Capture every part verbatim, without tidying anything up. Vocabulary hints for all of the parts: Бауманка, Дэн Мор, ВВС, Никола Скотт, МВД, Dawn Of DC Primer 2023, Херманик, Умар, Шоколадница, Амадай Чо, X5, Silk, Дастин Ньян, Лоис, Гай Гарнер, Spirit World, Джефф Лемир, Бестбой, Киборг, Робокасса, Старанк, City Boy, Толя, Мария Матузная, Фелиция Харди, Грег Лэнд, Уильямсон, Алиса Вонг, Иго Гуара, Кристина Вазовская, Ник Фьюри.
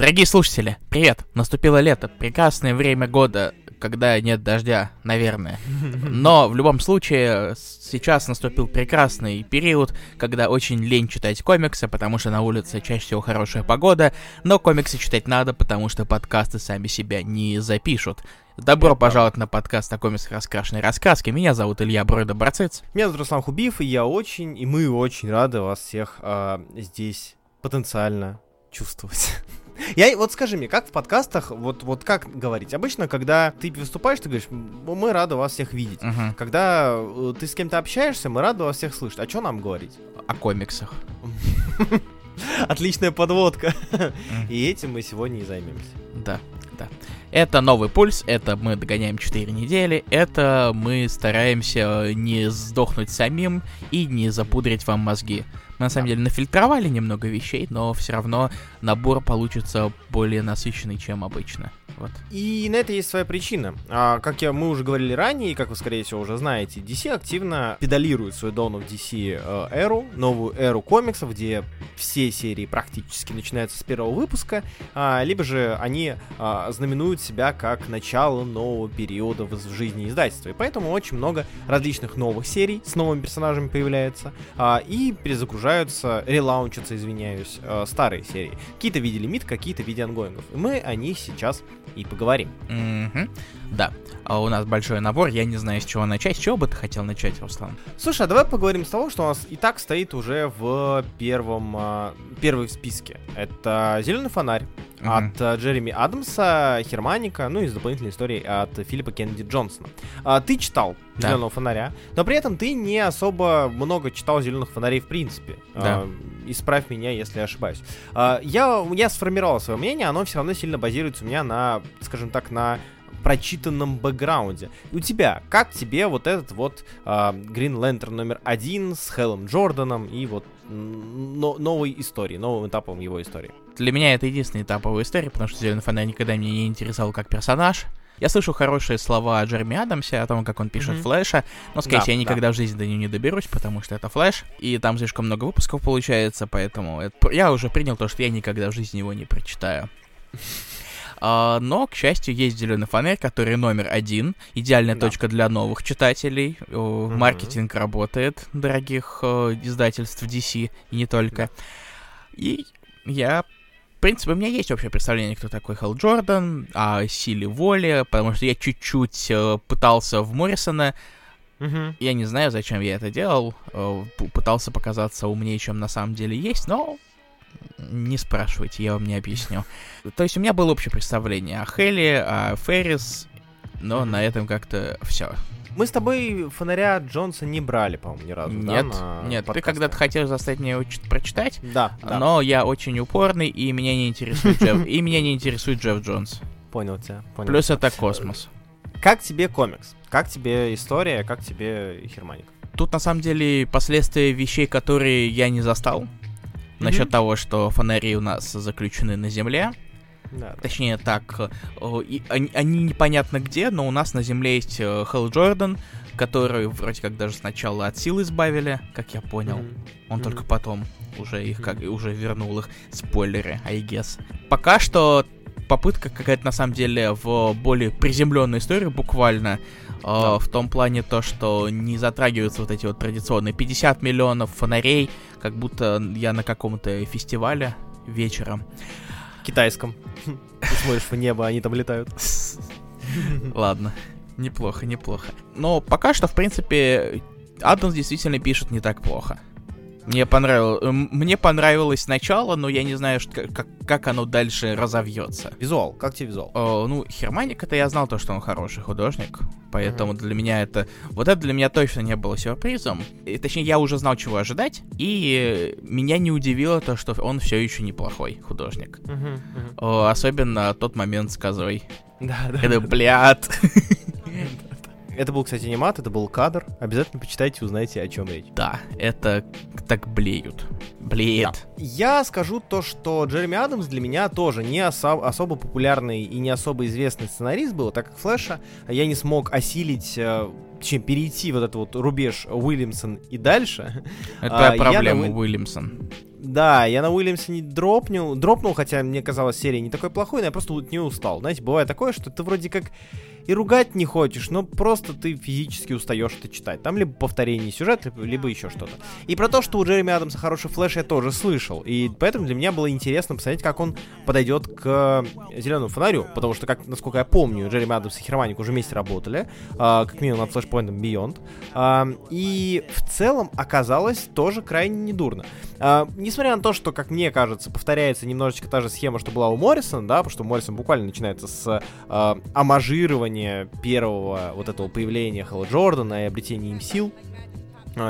Дорогие слушатели, привет! Наступило лето, прекрасное время года, когда нет дождя, наверное. Но в любом случае, сейчас наступил прекрасный период, когда очень лень читать комиксы, потому что на улице чаще всего хорошая погода, но комиксы читать надо, потому что подкасты сами себя не запишут. Добро пожаловать на подкаст о комиксах «Раскрашенные раскраски». Меня зовут Илья Бройда Борцец. Меня зовут Руслан Хубиев, и я очень, и мы очень рады вас всех а, здесь потенциально чувствовать. Я, вот скажи мне, как в подкастах, вот, вот как говорить? Обычно, когда ты выступаешь, ты говоришь, мы рады вас всех видеть. Uh-huh. Когда ты с кем-то общаешься, мы рады вас всех слышать. А что нам говорить? О комиксах. Отличная подводка. И этим мы сегодня и займемся. Да, да. Это новый пульс, это мы догоняем четыре недели, это мы стараемся не сдохнуть самим и не запудрить вам мозги. Мы, на самом деле, нафильтровали немного вещей, но все равно набор получится более насыщенный, чем обычно. Вот. И на это есть своя причина. А, как я, мы уже говорили ранее, и как вы, скорее всего, уже знаете, ди си активно педалирует свою Dawn of ди си эру, новую эру комиксов, где все серии практически начинаются с первого выпуска, а, либо же они а, знаменуют себя как начало нового периода в, в жизни издательства. И поэтому очень много различных новых серий с новыми персонажами появляется, а, и перезагружают релаунчатся, извиняюсь, старые серии. Какие-то в виде лимит, какие-то в виде ангоингов. Мы о них сейчас и поговорим. Mm-hmm. Да, а у нас большой набор, я не знаю, с чего начать. С чего бы ты хотел начать, Руслан? Слушай, а давай поговорим с того, что у нас и так стоит уже в первом, первой в списке. Это «Зеленый фонарь» от mm-hmm. Джереми Адамса, Херманика, ну и с дополнительной историей от Филиппа Кеннеди Джонсона. А, ты читал да. «Зеленого фонаря», но при этом ты не особо много читал «Зеленых фонарей» в принципе. Да. А, исправь меня, если я ошибаюсь. А, я, я сформировал свое мнение, оно все равно сильно базируется у меня на, скажем так, на прочитанном бэкграунде. И у тебя, как тебе вот этот вот Green Lantern номер один с Хэлом Джорданом и вот но, новой истории, новым этапом его истории? Для меня это единственная этаповая история, потому что «Зеленый фонарь» никогда меня не интересовал как персонаж. Я слышу хорошие слова о Джереми Адамсе, о том, как он пишет mm-hmm. Флэша, но, скорее всего, да, я никогда да. в жизни до него не доберусь, потому что это Флэш, и там слишком много выпусков получается, поэтому это... я уже принял то, что я никогда в жизни его не прочитаю. Uh, но, к счастью, есть «Зеленый фонарь», который номер один. Идеальная да. точка для новых читателей. Uh, mm-hmm. Маркетинг работает дорогих uh, издательств ди си, и не только. Mm-hmm. И я... В принципе, у меня есть общее представление, кто такой Хэл Джордан, о силе воли, потому что я чуть-чуть uh, пытался в Моррисона. Mm-hmm. Я не знаю, зачем я это делал. Uh, пытался показаться умнее, чем на самом деле есть, но... Не спрашивайте, я вам не объясню. То есть у меня было общее представление о Хелле, о Феррис, но mm-hmm. на этом как-то все. Мы с тобой фонаря Джонса не брали, по-моему, ни разу. Нет, да, нет. Подкасты. Ты когда-то хотел заставить меня его прочитать, да, да. но я очень упорный, и меня не интересует Джефф, и меня не интересует Джефф Джонс. Понял тебя. Понял. Плюс это космос. Как тебе комикс? Как тебе история? Как тебе Херманик? Тут на самом деле последствия вещей, которые я не застал. Насчет mm-hmm. того, что фонари у нас заключены на Земле. Да, да. Точнее так, и, они, они непонятно где, но у нас на Земле есть Хэл Джордан, который вроде как даже сначала от сил избавили, как я понял. Mm-hmm. Он mm-hmm. только потом уже их как, уже вернул их. Спойлеры, I guess. Пока что попытка какая-то на самом деле в более приземленную историю буквально. Uh, в том плане то, что не затрагиваются вот эти вот традиционные пятьдесят миллионов фонарей, как будто я на каком-то фестивале вечером. Китайском. Ты смотришь в небо, они там летают. Ладно, неплохо, неплохо. Но пока что, в принципе, Адамс действительно пишет не так плохо. Мне понравилось, мне понравилось начало, но я не знаю, что, как, как оно дальше разовьется. Визуал, как тебе визуал? О, ну, Херманик, это я знал то, что он хороший художник, поэтому mm-hmm. для меня это... Вот это для меня точно не было сюрпризом. И, точнее, я уже знал, чего ожидать, и меня не удивило то, что он все еще неплохой художник. Mm-hmm. Mm-hmm. О, особенно тот момент с козой. Да, да. Это, блядь... Это был, кстати, не мат, это был кадр. Обязательно почитайте, узнаете, о чем речь. Да, это так блеют. Блеет. Да. Я скажу то, что Джереми Адамс для меня тоже не осо- особо популярный и не особо известный сценарист был, так как Флэша я не смог осилить... Чем перейти вот этот вот рубеж Уильямсон и дальше. Это а, проблема я, Уильямсон. Да, я на Уильямсоне дропнул, дропнул, хотя мне казалось, серия не такой плохой, но я просто не устал. Знаете, бывает такое, что ты вроде как и ругать не хочешь, но просто ты физически устаешь это читать. Там либо повторение сюжета, либо еще что-то. И про то, что у Джереми Адамса хороший флэш, я тоже слышал. И поэтому для меня было интересно посмотреть, как он подойдет к «Зеленому фонарю». Потому что, как, насколько я помню, Джереми Адамс и Херманик уже вместе работали. Э, как минимум над «Флэшпоинтом Beyond». Э, и в целом оказалось тоже крайне недурно. Э, несмотря на то, что, как мне кажется, повторяется немножечко та же схема, что была у Моррисона, да, потому что Моррисон буквально начинается с э, амажирования первого вот этого появления Хэла Джордана и обретения им сил,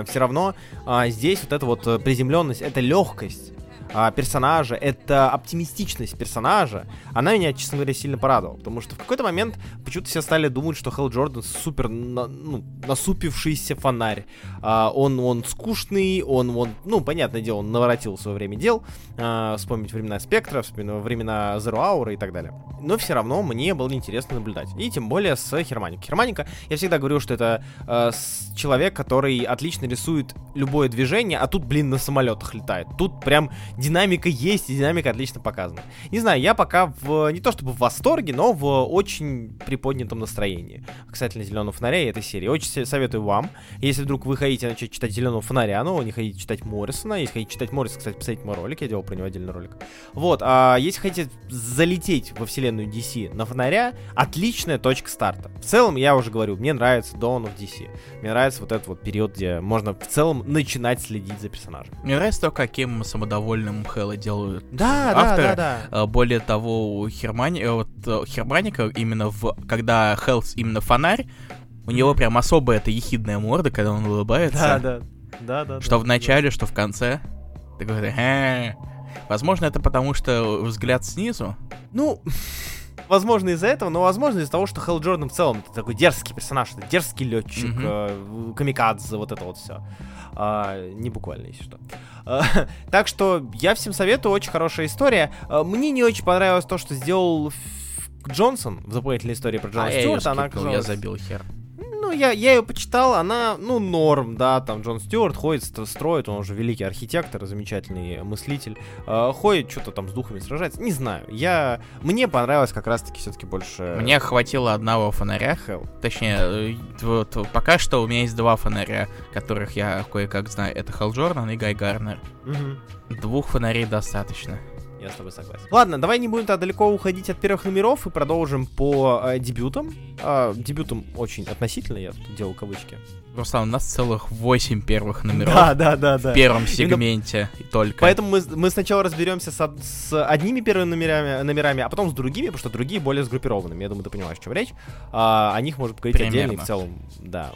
все равно а, здесь вот эта вот приземленность, это легкость а, персонажа, это оптимистичность персонажа, она меня, честно говоря, сильно порадовала, потому что в какой-то момент почему-то все стали думать, что Хэл Джордан супер на, ну, насупившийся фонарь, а, он, он скучный, он, он, ну, понятное дело, он наворотил в свое время дел, а, вспомнить времена Спектра, вспомнить времена Zero Hour и так далее. Но все равно мне было интересно наблюдать. И тем более с Хермаником. Херманика, я всегда говорю, что это э, человек, который отлично рисует любое движение, а тут, блин, на самолетах летает. Тут прям динамика есть, и динамика отлично показана. Не знаю, я пока в, не то чтобы в восторге, но в очень приподнятом настроении. Касательно «Зеленого фонаря» и этой серии. Очень советую вам, если вдруг вы хотите начать читать «Зеленого фонаря», но не хотите читать Моррисона. Если хотите читать Моррисона, кстати, посмотрите мой ролик, я делал про него отдельный ролик. Вот, а если хотите залететь во вселенную ди си на фонаря, отличная точка старта. В целом, я уже говорю, мне нравится Dawn of ди си. Мне нравится вот этот вот период, где можно в целом начинать следить за персонажем. Мне нравится то, каким самодовольным Хэлла делают да, авторы. Да, да, да. Более того, у Хермани... вот, Херманика, именно в... когда Хэлл именно фонарь, у него прям особо эта ехидная морда, когда он улыбается. Да, да. да, да что да, в начале, да. что в конце. Ты говоришь, э-э-э. Возможно, это потому, что взгляд снизу. Ну, возможно, из-за этого, но возможно, из-за того, что Хэл Джордан в целом такой дерзкий персонаж, дерзкий летчик, mm-hmm. э, камикадзе, вот это вот все. А, не буквально, если что. А, так что я всем советую, очень хорошая история. А, мне не очень понравилось то, что сделал Джонсон в запомнительной истории про Джона а Стюарта. Я, скипнул, я забил хер. Ну, я, я ее почитал, она, ну, норм, да, там Джон Стюарт ходит, строит, он уже великий архитектор, замечательный мыслитель, э, ходит, что-то там с духами сражается, не знаю, я, мне понравилось как раз-таки все-таки больше... Мне хватило одного фонаря, Хэл, точнее, вот, пока что у меня есть два фонаря, которых я кое-как знаю, это Хэл Джордан и Гай Гарнер, угу. Двух фонарей достаточно. Я с тобой согласен. Ладно, давай не будем тогда далеко уходить от первых номеров и продолжим по э, дебютам. Э, дебютам очень относительно, я тут делал кавычки. Руслан, у нас целых восемь первых номеров. Да, да, да, да. В первом сегменте именно... только. Поэтому мы, мы сначала разберемся с, с одними первыми номерами, номерами, а потом с другими, потому что другие более сгруппированными. Я думаю, ты понимаешь, о чем речь. А, о них можно поговорить примерно отдельно и в целом, да,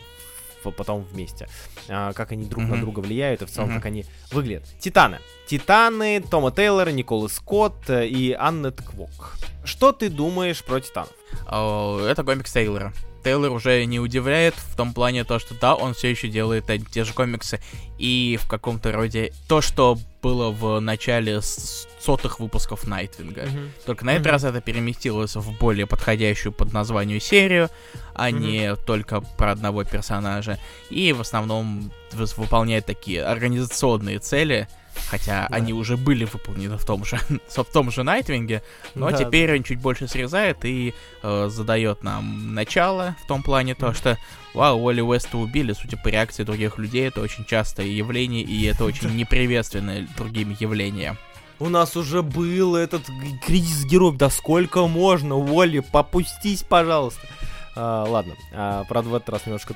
потом вместе. А, как они друг mm-hmm. на друга влияют и в целом, mm-hmm. как они выглядят. Титаны. Титаны, Тома Тейлора, Николы Скотт и Аннет Квок. Что ты думаешь про Титанов? Oh, это комикс Тейлора. Тейлор уже не удивляет в том плане то, что да, он все еще делает те же комиксы. И в каком-то роде то, что было в начале сотых выпусков Найтвинга. Mm-hmm. Только на этот mm-hmm. раз это переместилось в более подходящую под названию серию, а mm-hmm. не только про одного персонажа. И в основном выполняет такие организационные цели. Хотя да. они уже были выполнены в том же, в том же Найтвинге, но да, теперь да. он чуть больше срезает и э, задает нам начало в том плане то, что вау, Уолли Уэста убили, судя по реакции других людей, это очень частое явление, и это очень неприветственное другим явление. У нас уже был этот кризис героев, да сколько можно, Уолли, попустись, пожалуйста. Uh, ладно, uh, правда в этот раз немножко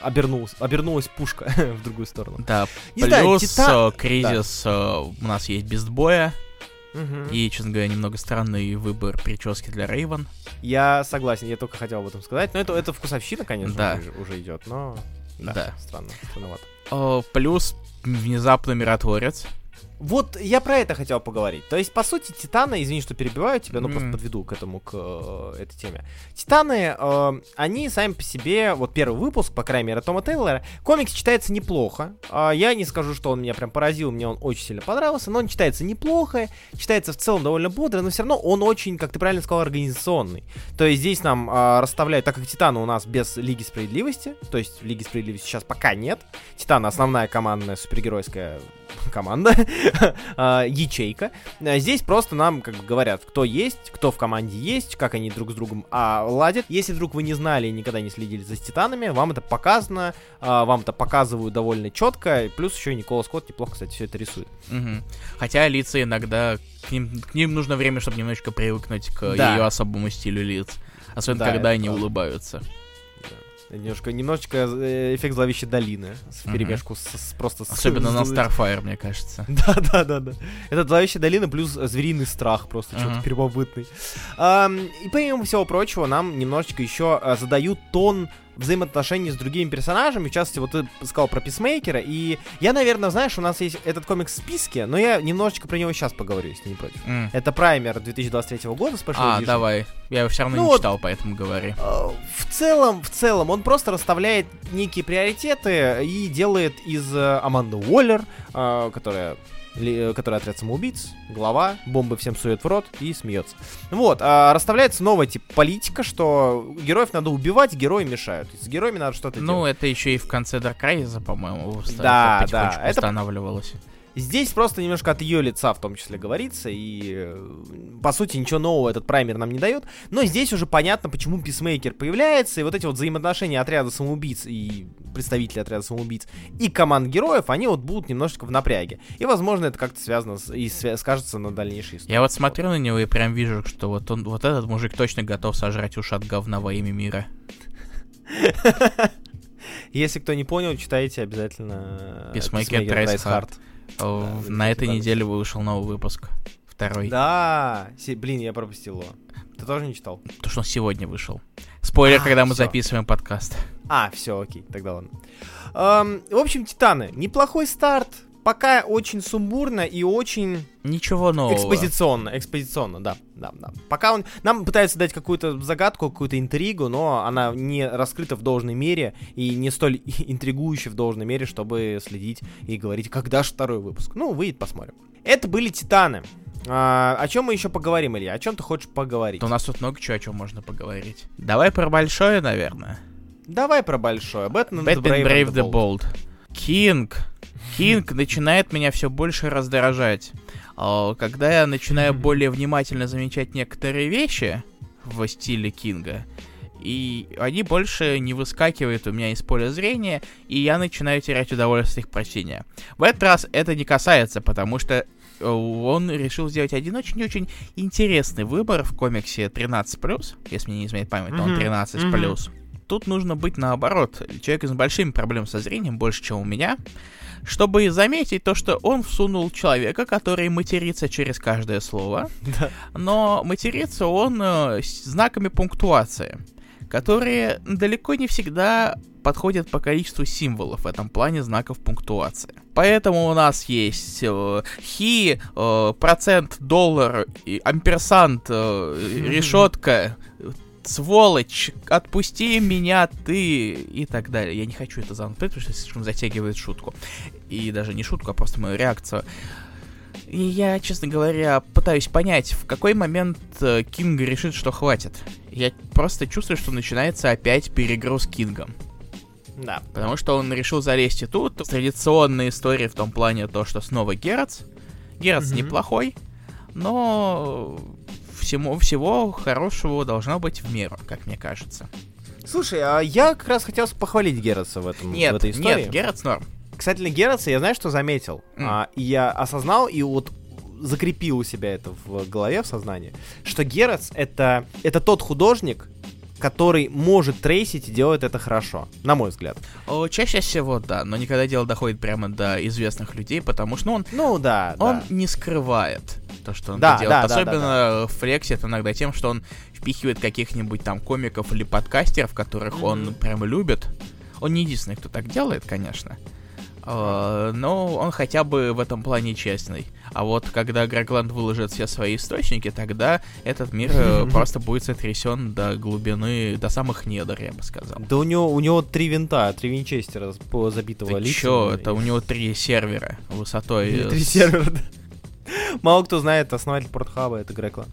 обернулась, обернулась пушка в другую сторону. Да, не плюс знаю, титан... кризис да. Uh, у нас есть Бестбоя. Угу. И, честно говоря, немного странный выбор прически для Рейвен. Я согласен, я только хотел об этом сказать. Но это, это вкусовщина, конечно, да. уже, уже идет, но да, да. странно, странновато. Uh, плюс внезапно Миротворец. Вот я про это хотел поговорить. То есть, по сути, Титаны, извини, что перебиваю тебя, но mm. просто подведу к этому, к э, этой теме. Титаны, э, они сами по себе, вот первый выпуск, по крайней мере, Тома Тейлора, комикс читается неплохо. Э, я не скажу, что он меня прям поразил, мне он очень сильно понравился, но он читается неплохо, читается в целом довольно бодро, но все равно он очень, как ты правильно сказал, организационный. То есть здесь нам э, расставляют, так как Титаны у нас без Лиги Справедливости, то есть Лиги Справедливости сейчас пока нет. Титаны — основная командная супергеройская команда, ячейка. Здесь просто нам как бы говорят, кто есть, кто в команде есть, как они друг с другом а, ладят. Если вдруг вы не знали и никогда не следили за Титанами, вам это показано, а, вам это показывают довольно четко, плюс еще и Никола Скотт неплохо, кстати, все это рисует. Угу. Хотя лица иногда... К ним, к ним нужно время, чтобы немножечко привыкнуть к да. ее особому стилю лиц. Особенно, да, когда они тоже улыбаются. Немножко, немножечко эффект зловещей долины вперемешку uh-huh. с, с просто... Особенно с, на Starfire, мне кажется. Да-да-да. Это зловещая долина плюс звериный страх просто, uh-huh. что-то первобытный. А, и помимо всего прочего, нам немножечко еще задают тон взаимоотношений с другими персонажами. В частности, вот ты сказал про Писмейкера, и я, наверное, знаешь, у нас есть этот комикс в списке, но я немножечко про него сейчас поговорю, если не против. Mm. Это праймер две тысячи двадцать третьего года, Special Edition. А, давай. Я его все равно ну, не читал, поэтому говори. В целом, в целом, он просто расставляет некие приоритеты и делает из Аманды Уоллер, которая... который отряд самоубийц, глава, бомбы всем сует в рот и смеется. Вот, а расставляется новая типа политика, что героев надо убивать, герои мешают. С героями надо что-то ну, делать. Ну, это еще и в конце Даркрайза, по-моему, да, это потихонечку да. устанавливалось. Это... Здесь просто немножко от ее лица в том числе говорится, и, по сути, ничего нового этот праймер нам не дает, но здесь уже понятно, почему Писмейкер появляется, и вот эти вот взаимоотношения отряда самоубийц и представителей отряда самоубийц и команд героев, они вот будут немножечко в напряге, и, возможно, это как-то связано с, и свя- скажется на дальнейшей истории. Я вот смотрю на него и прям вижу, что вот, он, вот этот мужик точно готов сожрать уши от говна во имя мира. Если кто не понял, читайте обязательно Писмейкер Прайс Харт. О, да, на этой неделе вышел новый выпуск. Второй. Да, Си- блин, я пропустил его. Ты тоже не читал? Потому что он сегодня вышел. Спойлер, а, когда все. мы записываем подкаст. А, все, окей, тогда ладно. Эм, в общем, Титаны. Неплохой старт. Пока очень сумбурно и очень... Ничего нового. Экспозиционно, экспозиционно, да, да, да. Пока он... Нам пытаются дать какую-то загадку, какую-то интригу, но она не раскрыта в должной мере и не столь интригующая в должной мере, чтобы следить и говорить, когда же второй выпуск. Ну, выйдет, посмотрим. Это были «Титаны». А, о чем мы еще поговорим, Илья? О чем ты хочешь поговорить? Да у нас тут много чего, о чем можно поговорить. Давай про большое, наверное. Давай про большое. Batman, Batman Brave, Brave the Bold. The Bold. Кинг. Кинг начинает меня все больше раздражать. Когда я начинаю более внимательно замечать некоторые вещи в стиле Кинга, и они больше не выскакивают у меня из поля зрения, и я начинаю терять удовольствие от их прочтения. В этот раз это не касается, потому что он решил сделать один очень-очень интересный выбор в комиксе тринадцать плюс, если мне не изменяет память, mm-hmm. он тринадцать плюс. Тут нужно быть наоборот, человеком с большими проблемами со зрением, больше, чем у меня, чтобы заметить то, что он всунул человека, который матерится через каждое слово, да. но матерится он с знаками пунктуации, которые далеко не всегда подходят по количеству символов в этом плане знаков пунктуации. Поэтому у нас есть э, хи, э, процент, доллар, амперсант, э, решетка, сволочь, отпусти меня, ты, и так далее. Я не хочу это занудить, потому что слишком затягивает шутку. И даже не шутку, а просто мою реакцию. И я, честно говоря, пытаюсь понять, в какой момент Кинг решит, что хватит. Я просто чувствую, что начинается опять перегруз Кингом. Да. Потому что он решил залезть и тут. Традиционная история в том плане, то, что снова Герец. Герец mm-hmm. неплохой, но... Всему, всего хорошего должно быть в меру, как мне кажется. Слушай, а я как раз хотел похвалить Гереца в, этом, нет, в этой истории. Нет, Герец норм. Кстати, на Гереца я, знаешь, что заметил? Mm. А, я осознал и вот закрепил у себя это в голове, в сознании, что Герец это, это тот художник, который может трейсить и делает это хорошо, на мой взгляд. О, чаще всего, да, но никогда дело доходит прямо до известных людей, потому что ну, он, ну, да, он да. не скрывает то, что он да, делает. Да, особенно да, да. флексит иногда тем, что он впихивает каких-нибудь там комиков или подкастеров, которых mm-hmm. он прям любит. Он не единственный, кто так делает, конечно. Но он хотя бы в этом плане честный. А вот когда Грег Лэнд выложит все свои источники, тогда этот мир просто будет сотрясен до глубины, до самых недр, я бы сказал. Да у него, у него три винта, три винчестера забитого лица. Ты чё, это у него три сервера высотой. Три сервера, да. Мало кто знает, основатель Портхаба — это Грег Лэнд.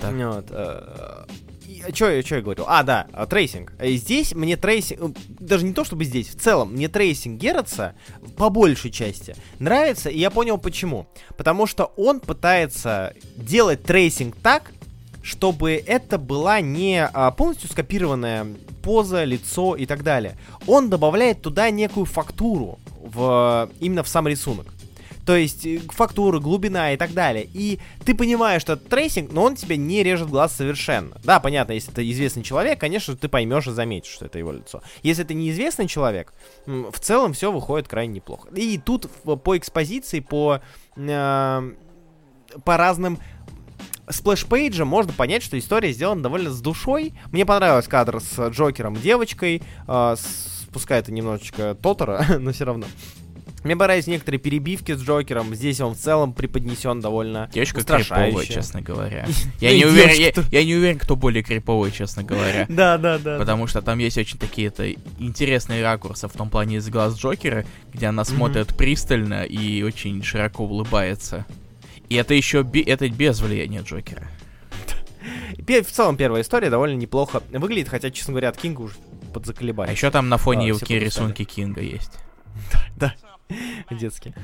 Вот. Чё я говорил? А, да, трейсинг. Здесь мне трейсинг... Даже не то, чтобы здесь. В целом, мне трейсинг Гереца по большей части нравится, и я понял почему. Потому что он пытается делать трейсинг так, чтобы это была не а, полностью скопированная поза, лицо и так далее. Он добавляет туда некую фактуру в, именно в сам рисунок. То есть фактура, глубина и так далее. И ты понимаешь, что это трейсинг, но он тебе не режет глаз совершенно. Да, понятно, если это известный человек, конечно, ты поймешь и заметишь, что это его лицо. Если это неизвестный человек, в целом все выходит крайне неплохо. И тут по экспозиции, по, э, по разным... сплэш-пейджа можно понять, что история сделана довольно с душой. Мне понравился кадр с Джокером и девочкой. Э, Пускай это немножечко Тотора, но все равно. Мне понравились некоторые перебивки с Джокером. Здесь он в целом преподнесен довольно девочка устрашающе. Криповая, честно говоря. Я не уверен, кто более криповый, честно говоря. Да, да, да. Потому что там есть очень такие-то интересные ракурсы в том плане из глаз Джокера, где она смотрит пристально и очень широко улыбается. И это еще би- это без влияния Джокера. В целом первая история довольно неплохо выглядит, хотя, честно говоря, от Кинга уже подзаколебали. А еще там на фоне а, его рисунки Кинга есть. Да, да, детские.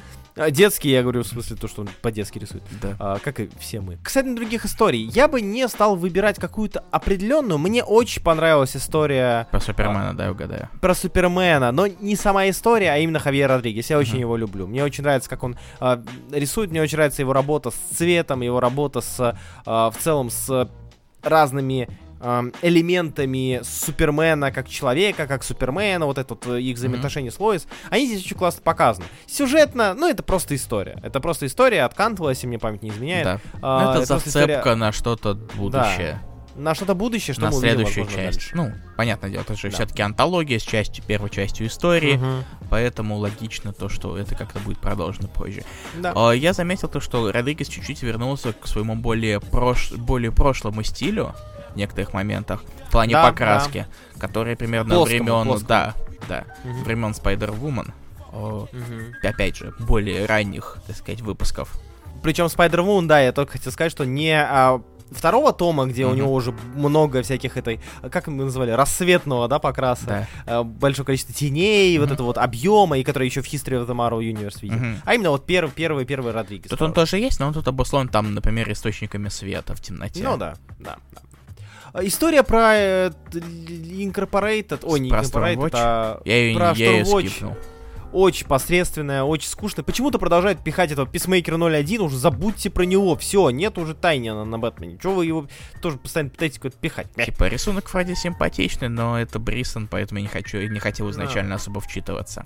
Детские, я говорю, в смысле то, что он по-детски рисует. Да. А, как и все мы. Кстати, на других историй. Я бы не стал выбирать какую-то определенную. Мне очень понравилась история... Про Супермена, а, да, угадаю. Про Супермена. Но не сама история, а именно Хавьер Родригес. Я uh-huh. очень его люблю. Мне очень нравится, как он а, рисует. Мне очень нравится его работа с цветом, его работа с... А, в целом с разными... элементами Супермена как человека, как Супермена, вот это вот их взаимоотношение mm-hmm. с Лоис, они здесь очень классно показаны. Сюжетно, ну, это просто история. Это просто история от Кантвелла, если мне память не изменяет. Да. А, это, это зацепка история... на что-то будущее. Да. На что-то будущее, что на мы увидим, следующую возможно, часть. Дальше. Ну, понятное дело, это же да. все-таки антология с частью, первой частью истории, mm-hmm. поэтому логично то, что это как-то будет продолжено позже. Да. А, я заметил то, что Родригес чуть-чуть вернулся к своему более, прош... более прошлому стилю, в некоторых моментах, в плане да, покраски, да. которые примерно плоскому, времен... Плоскому. Да, да, угу. времен Spider-Woman. Угу. Опять же, более ранних, так сказать, выпусков. Причем Spider-Woman, да, я только хотел сказать, что не а, второго тома, где угу. у него уже много всяких этой, как мы называли, рассветного, да, покраса, да. А, большое количество теней, угу. вот этого вот объема, и который еще в History of the Marvel Universe видел. Угу. А именно вот первый, первый, первый Родригес. Тут он тоже есть, но он тут обусловлен там, например, источниками света в темноте. Ну да, да, да. История про э, Incorporated, ой, не Incorporated, а я ее, про Stormwatch, очень посредственная, очень скучная. Почему-то продолжают пихать этого Писмейкера ноль один, уже забудьте про него, все, нет уже тайны на, на Бэтмене. Чего вы его тоже постоянно пытаетесь куда-то пихать? Типа рисунок вроде симпатичный, но это Брисон, поэтому я не хочу, не хотел изначально да. особо вчитываться.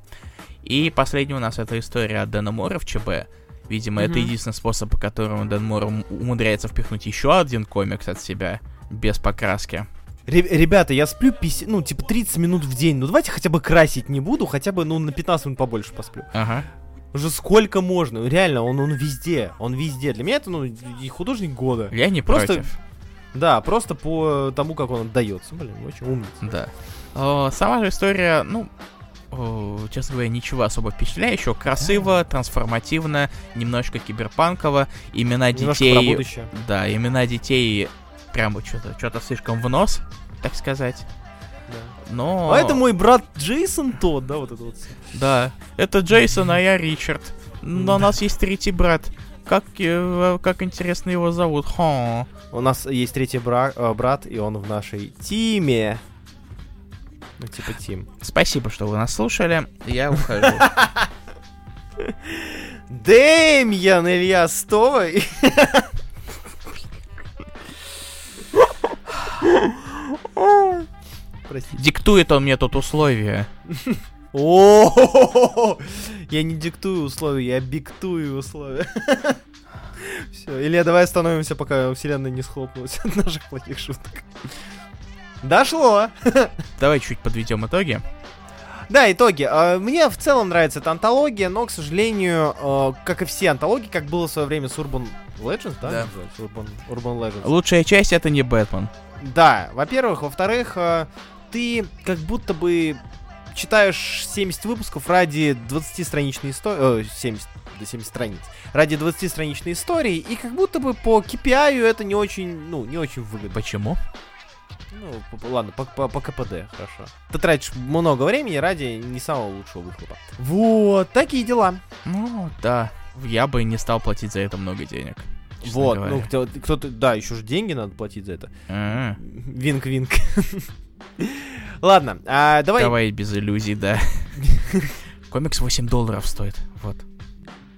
И последняя у нас эта история от Дэна Мора в ЧБ. Видимо, mm-hmm. это единственный способ, по которому Дэн Мор умудряется впихнуть еще один комикс от себя. Без покраски. Ребята, я сплю пятьдесят, ну, типа тридцать минут в день. Ну, давайте хотя бы красить не буду, хотя бы, ну, на пятнадцать минут побольше посплю. Ага. Уже сколько можно. Реально, он, он везде. Он везде. Для меня это, ну, и художник года. Я не просто, против. Да, просто по тому, как он отдается. Блин, очень умница. Да. О, сама же история, ну... честно говоря, ничего особо впечатляющего. Красиво, трансформативно, немножко киберпанково. Имена детей... Немножко про будущее. Да, имена детей... Прямо что-то, что-то слишком в нос, так сказать. Да. Но... А это мой брат Джейсон Тодд, да, вот это вот. Да, это Джейсон, а я Ричард. Но у нас есть третий брат. Как, как интересно его зовут. Хо. У нас есть третий бра- брат, и он в нашей тиме. Ну, типа Тим. Спасибо, что вы нас слушали. Я ухожу. Дэмьян Илья Стовой. Простите. Диктует он мне тут условия. О, я не диктую условия, я биктую условия. Все, Илья, давай остановимся, пока вселенная не схлопнулась от наших плохих шуток. Дошло. Давай чуть подведем итоги. Да, итоги. Мне в целом нравится эта антология, но, к сожалению, как и все антологии, как было в свое время с Urban Legends, да? Да. Urban, Urban Legends. Лучшая часть — это не Бэтмен. Да, во-первых. Во-вторых, ты как будто бы читаешь семьдесят выпусков ради двадцатистраничной истории... семьдесят страниц. Ради двадцатистраничной истории, и как будто бы по кей пи ай это не очень, ну, не очень выгодно. Почему? Ну, ладно, по, по, по КПД, хорошо. Ты тратишь много времени ради не самого лучшего выхлопа. Вот, такие дела. Ну, да. Я бы не стал платить за это много денег. Вот, говоря. ну, кто-то... Да, еще же деньги надо платить за это. А-а-а. Винк-винк. Ладно, а давай... Давай без иллюзий, да. Комикс восемь долларов стоит, вот.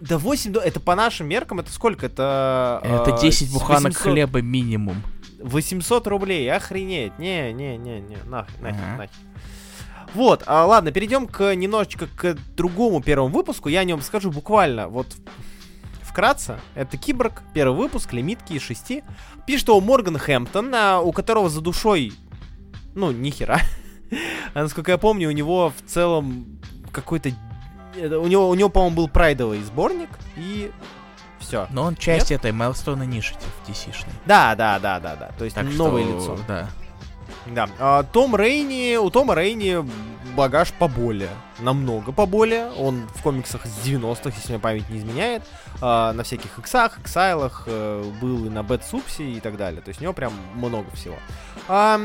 Да восемь долларов, это по нашим меркам, это сколько? Это... Это десять буханок восемьсот... хлеба минимум. восемьсот рублей, охренеть. Не-не-не-не, нахрен, нахрен, ага. нахрен. Вот, а, ладно, перейдем к немножечко к другому первому выпуску. Я о нем скажу буквально, вот... Вкратце, это Киборг, первый выпуск, лимитки из шести. Пишет его Морган Хэмптон, у которого за душой, ну, нихера. А насколько я помню, у него в целом какой-то... У него, у него, по-моему, был прайдовый сборник, и все. Но он часть Нет? этой Майлстоун Инишитив ди си-шной. Да, да, да, да, да. То есть так новое что... лицо. Да. Да. А, Том Рейни, у Тома Рейни багаж поболее, намного поболее. Он в комиксах с девяностых, если мне память не изменяет, а, на всяких иксах, иксайлах, а, был и на Бэтсупсе и так далее. То есть у него прям много всего. А,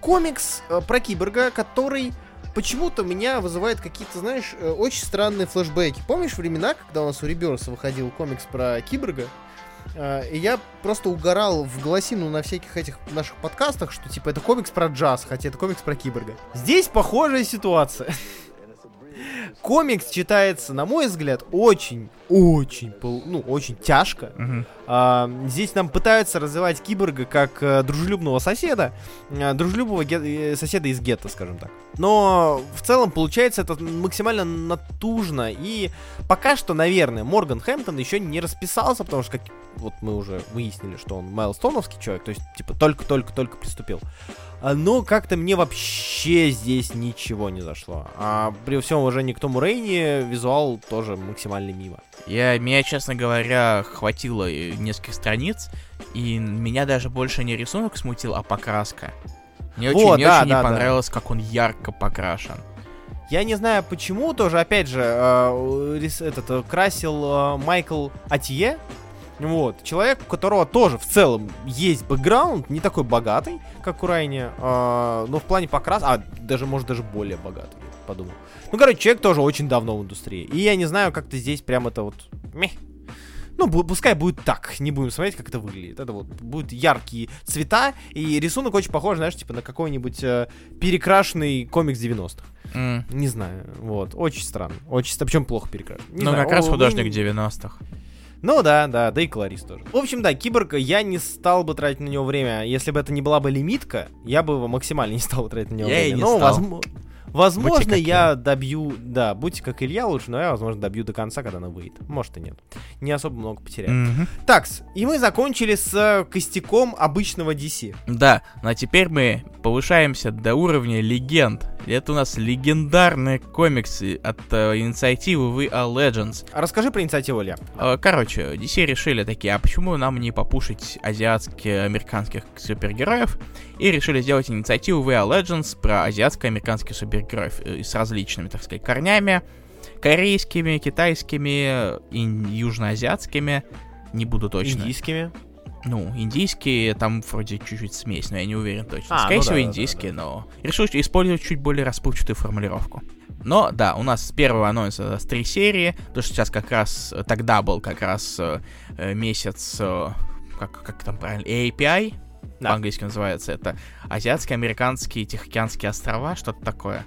комикс про Киборга, который почему-то меня вызывает какие-то, знаешь, очень странные флешбеки. Помнишь времена, когда у нас у Реберса выходил комикс про Киборга? И я просто угорал в голосину на всяких этих наших подкастах, что типа это комикс про джаз, хотя это комикс про Киборга. Здесь похожая ситуация. Комикс читается, на мой взгляд, очень, очень, ну, очень тяжко. Uh-huh. А, здесь нам пытаются развивать Киборга как а, дружелюбного соседа, а, дружелюбного гет- соседа из гетто, скажем так. Но в целом получается это максимально натужно. И пока что, наверное, Морган Хэмптон еще не расписался, потому что, как вот мы уже выяснили, что он майлстоуновский человек, то есть типа только-только-только приступил. Но как-то мне вообще здесь ничего не зашло. А при всем уважении к Тому Рейни, визуал тоже максимально мимо. Я, меня, честно говоря, хватило нескольких страниц, и меня даже больше не рисунок смутил, а покраска. Мне вот, очень, да, мне да, очень да, не понравилось, да. как он ярко покрашен. Я не знаю почему, тоже, опять же, э, рис, этот, красил э, Майкл Атье. Вот, человек, у которого тоже в целом есть бэкграунд, не такой богатый, как у Райни, э, но в плане покраса, а, даже, может, даже более богатый, я подумал. Ну, короче, человек тоже очень давно в индустрии, и я не знаю, как-то здесь прям это вот, мех. Ну, пускай будет так, не будем смотреть, как это выглядит. Это вот будут яркие цвета, и рисунок очень похож, знаешь, типа на какой-нибудь э, перекрашенный комикс девяностых. Mm. Не знаю, вот, очень странно, очень, причем плохо перекрашен. Ну, как раз художник девяностых. Ну да, да, да и колорист тоже. В общем, да, Киборг, я не стал бы тратить на него время. Если бы это не была бы лимитка, я бы максимально не стал бы тратить на него я время. Я не но стал. Возм... Возможно, я я добью... Да, будьте как Илья лучше, но я, возможно, добью до конца, когда она выйдет. Может и нет. Не особо много потеряю. Mm-hmm. Так, и мы закончили с костяком обычного ди си. Да, ну а теперь мы повышаемся до уровня легенд. Это у нас легендарные комиксы от э, инициативы We Are Legends. Расскажи про инициативу, Илья. Короче, ди си решили такие, а почему нам не попушить азиатско-американских супергероев? И решили сделать инициативу We Are Legends про азиатско-американских супергероев с различными, так сказать, корнями. Корейскими, китайскими, ин- южноазиатскими. Не буду точно. Индийскими. Ну, индийские, там вроде чуть-чуть смесь, но я не уверен точно. А, Скорее ну всего, да, индийские, да, да, да. но... Решил использовать чуть более расплывчатую формулировку. Но, да, у нас с первого анонса три серии, потому что сейчас как раз... Тогда был как раз э, месяц... Э, как, как там правильно? эй пи ай, да. По-английски называется это. Азиатско-американские Тихоокеанские острова, что-то такое.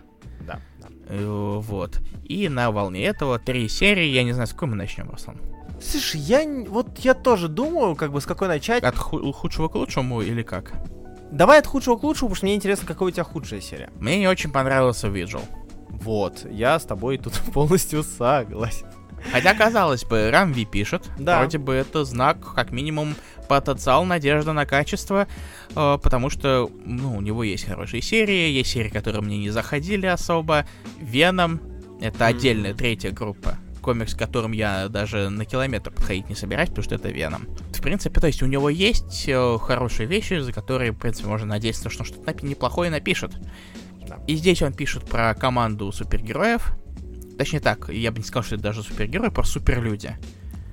Да. Э, вот. И на волне этого три серии, я не знаю, с какой мы начнем, Руслан. Слушай, я вот я тоже думаю, как бы с какой начать. От ху- худшего к лучшему или как? Давай от худшего к лучшему, потому что мне интересно, какая у тебя худшая серия. Мне не очень понравился Vigil. Вот, я с тобой тут полностью согласен. Хотя, казалось бы, Рам Ви пишет. Да. Вроде бы это знак, как минимум, потенциал, надежда на качество. Э, потому что, ну, у него есть хорошие серии, есть серии, которые мне не заходили особо. Веном — это отдельная mm-hmm. третья группа. Комикс, к которым я даже на километр подходить не собираюсь, потому что это Веном. В принципе, то есть у него есть э, хорошие вещи, за которые, в принципе, можно надеяться, что он что-то нап- неплохое напишет. Да. И здесь он пишет про команду супергероев. Точнее так, я бы не сказал, что это даже супергерои, просто суперлюди.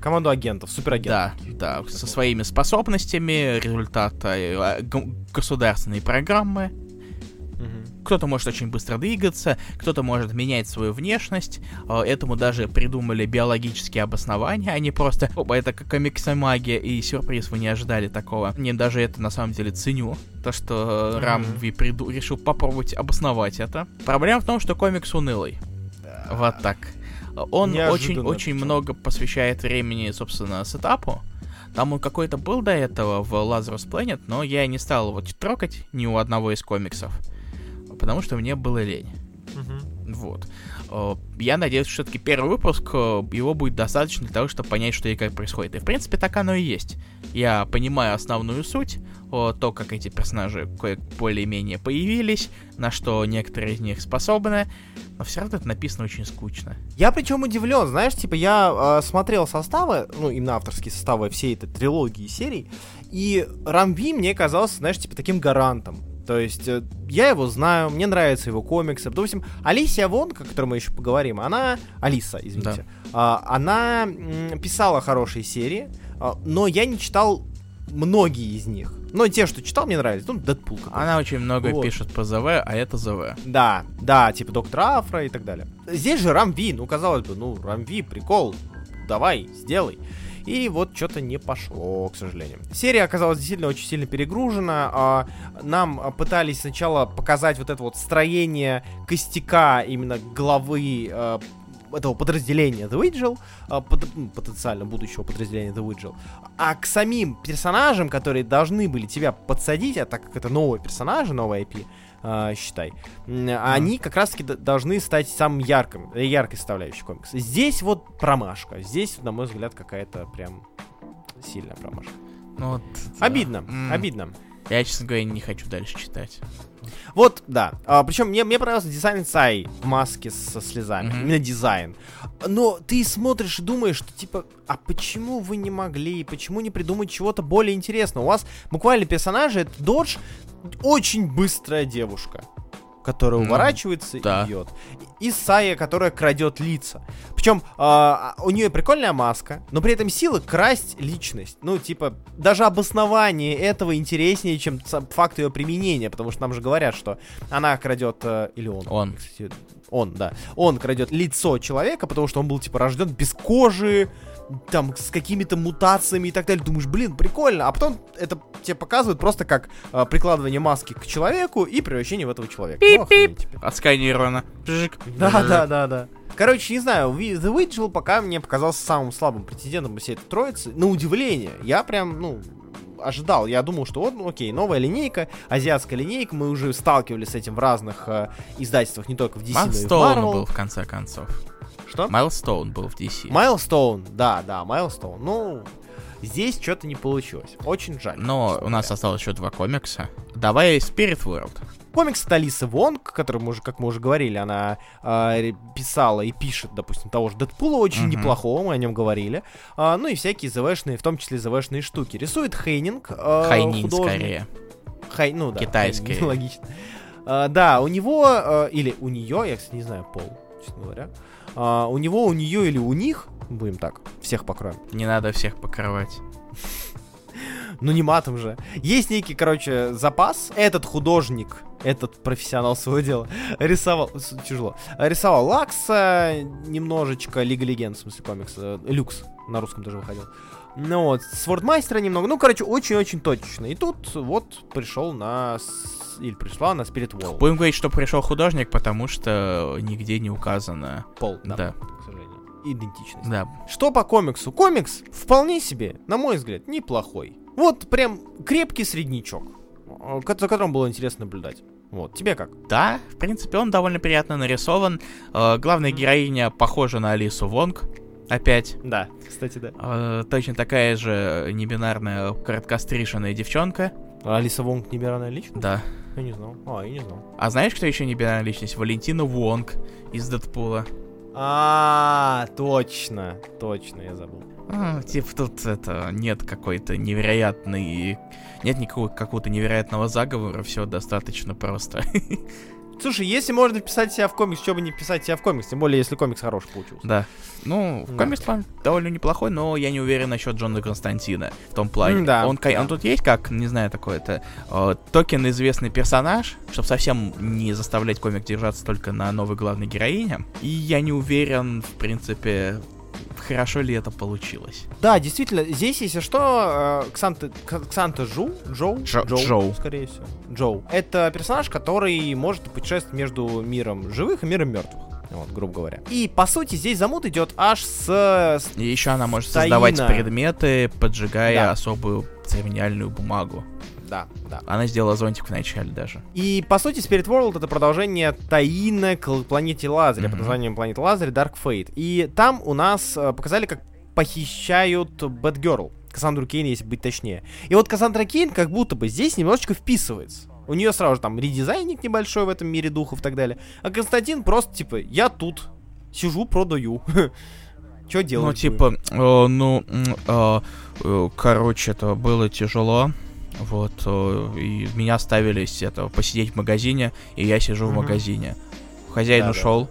Команду агентов, суперагентов. Да, да, со своими способностями, результаты государственной программы. Угу. Кто-то может очень быстро двигаться, кто-то может менять свою внешность. Этому даже придумали биологические обоснования, а не просто «Оба, это комиксомагия, и сюрприз, вы не ожидали такого». Мне даже это на самом деле ценю, то, что угу. Рам Ви приду... решил попробовать обосновать это. Проблема в том, что комикс унылый. Да. Вот так. Он очень-очень много посвящает времени, собственно, сетапу. Там он какой-то был до этого в Lazarus Planet, но я не стал его трогать ни у одного из комиксов, потому что мне было лень. Mm-hmm. Вот. Я надеюсь, что все-таки первый выпуск, его будет достаточно для того, чтобы понять, что и как происходит. И, в принципе, так оно и есть. Я понимаю основную суть, то, как эти персонажи более-менее появились, на что некоторые из них способны, но все равно это написано очень скучно. Я причем удивлен, знаешь, типа я э, смотрел составы, ну именно авторские составы всей этой трилогии серий, и Рам Ви мне казался, знаешь, типа таким гарантом. То есть э, я его знаю, мне нравятся его комиксы. Допустим, Алиса Вонг, о которой мы еще поговорим, она... Алиса, извините. Да. Э, она э, писала хорошие серии, э, но я не читал многие из них. Но те, что читал, мне нравились. Ну, Дэдпул какой-то. Она очень много вот. Пишет по ЗВ, а это ЗВ. Да, да, типа Доктора Афра и так далее. Здесь же Рам Ви, ну, казалось бы, ну, Рам Ви, прикол, давай, сделай. И вот что-то не пошло, к сожалению. Серия оказалась действительно очень сильно перегружена. Нам пытались сначала показать вот это вот строение костяка, именно главы этого подразделения The Vigil, потенциально будущего подразделения The Vigil, а к самим персонажам, которые должны были тебя подсадить, а так как это новые персонажи, новые ай пи, э, считай, mm. они как раз-таки должны стать самым ярким, яркой составляющей комикса. Здесь вот промашка, здесь, на мой взгляд, какая-то прям сильная промашка. Вот, да. Обидно, mm. обидно. Я, честно говоря, не хочу дальше читать. Вот, да. А, причем мне, мне понравился дизайн Цай в маске со слезами. Mm-hmm. Именно дизайн. Но ты смотришь и думаешь, что типа, а почему вы не могли, почему не придумать чего-то более интересного? У вас буквально персонажи, это Додж, очень быстрая девушка, которая mm-hmm. уворачивается да. и бьет. И Сая, которая крадет лица. Причем э, у нее прикольная маска, но при этом сила красть личность. Ну, типа, даже обоснование этого интереснее, чем факт ее применения, потому что нам же говорят, что она крадет... Э, или он. Он. Кстати, он, да. Он крадет лицо человека, потому что он был, типа, рожден без кожи, там, с какими-то мутациями и так далее. Думаешь, блин, прикольно. А потом это тебе показывают просто как э, прикладывание маски к человеку и превращение в этого человека. Пип-пип. Ну, отсканировано. Жик. Да-да-да-да. Короче, не знаю, The Vigil пока мне показался самым слабым претендентом из всей этой троицы. На удивление. Я прям, ну, ожидал. Я думал, что вот, ну, окей, новая линейка, азиатская линейка. Мы уже сталкивались с этим в разных э, издательствах, не только в ди си, но и в Marvel. Майлстоун был, в конце концов. Что? Майлстоун был в ди си. Майлстоун, да, да, Майлстоун. Ну, здесь что-то не получилось. Очень жаль. Но у нас осталось еще два комикса. Давай Spirit World. Комикс от Алисы Вонг, который, мы уже, как мы уже говорили, она э, писала и пишет, допустим, того же Дэдпула, очень mm-hmm. неплохого, мы о нем говорили. Э, ну и всякие зэвэшные, в том числе зэвэшные штуки. Рисует Хейнинг. Э, Хайнин, скорее. Хай, ну да. Китайский. Логично. Э, да, у него, э, или у нее, я, кстати, не знаю пол, честно говоря. Uh, у него, у нее или у них, будем так, всех покроем. Не надо всех покрывать. Ну не матом же. Есть некий, короче, запас. Этот художник, этот профессионал своего дела, рисовал... Тяжело. Рисовал Лакса немножечко, Лига Легенд, в смысле комикс, Люкс на русском даже выходил. Ну вот, Свордмастера немного. Ну, короче, очень-очень точечно. И тут вот пришел на... Или пришла на Spirit World. Будем говорить, что пришел художник, потому что нигде не указано... Пол, да, да. К сожалению. Идентичность. Да. Что по комиксу? Комикс вполне себе, на мой взгляд, неплохой. Вот прям крепкий среднячок, за которым было интересно наблюдать. Вот, тебе как? Да, в принципе, он довольно приятно нарисован. Главная героиня похожа на Алису Вонг. Опять. Да, кстати, да. Э, точно такая же небинарная, короткостриженная девчонка. А Алиса Вонг небинарная личность? Да. Я не знал. А, я не знал. А знаешь, кто еще небинарная личность? Валентина Вонг из Дэдпула. А, точно, точно, я забыл. А, типа тут это нет какой-то невероятной... Нет никакого какого-то невероятного заговора, все достаточно просто. Слушай, если можно писать себя в комикс, что бы не писать себя в комикс, тем более, если комикс хороший получился. Да. Ну, да. Комикс там довольно неплохой, но я не уверен насчет Джона Константина в том плане. Да. Он, он тут есть как, не знаю, такой-то э, токен известный персонаж, чтобы совсем не заставлять комик держаться только на новой главной героине. И я не уверен, в принципе, хорошо ли это получилось. Да, действительно, здесь, если что, Ксанта, Ксанта Чжоу, Джоу, Джо, Джоу, Джоу, скорее всего, Джоу, это персонаж, который может путешествовать между миром живых и миром мертвых, вот, грубо говоря. И, по сути, здесь замут идет аж с... с... И еще она может Таина. создавать предметы, поджигая да. особую церемониальную бумагу. Да, да. Она сделала зонтик в начале даже. И, по сути, Spirit World — это продолжение Таина к планете Лазаря, mm-hmm. под названием «Планета Лазаря» Dark Fate. И там у нас показали, как похищают Бэтгерл, Кассандру Кейн, если быть точнее. И вот Кассандра Кейн как будто бы здесь немножечко вписывается. У нее сразу же там редизайник небольшой в этом мире духов и так далее. А Константин просто, типа, я тут сижу, продаю. Че делать? Ну, типа, ну, короче, это было тяжело. Вот, и меня оставили это, посидеть в магазине, и я сижу mm-hmm. в магазине. Хозяин да, ушел,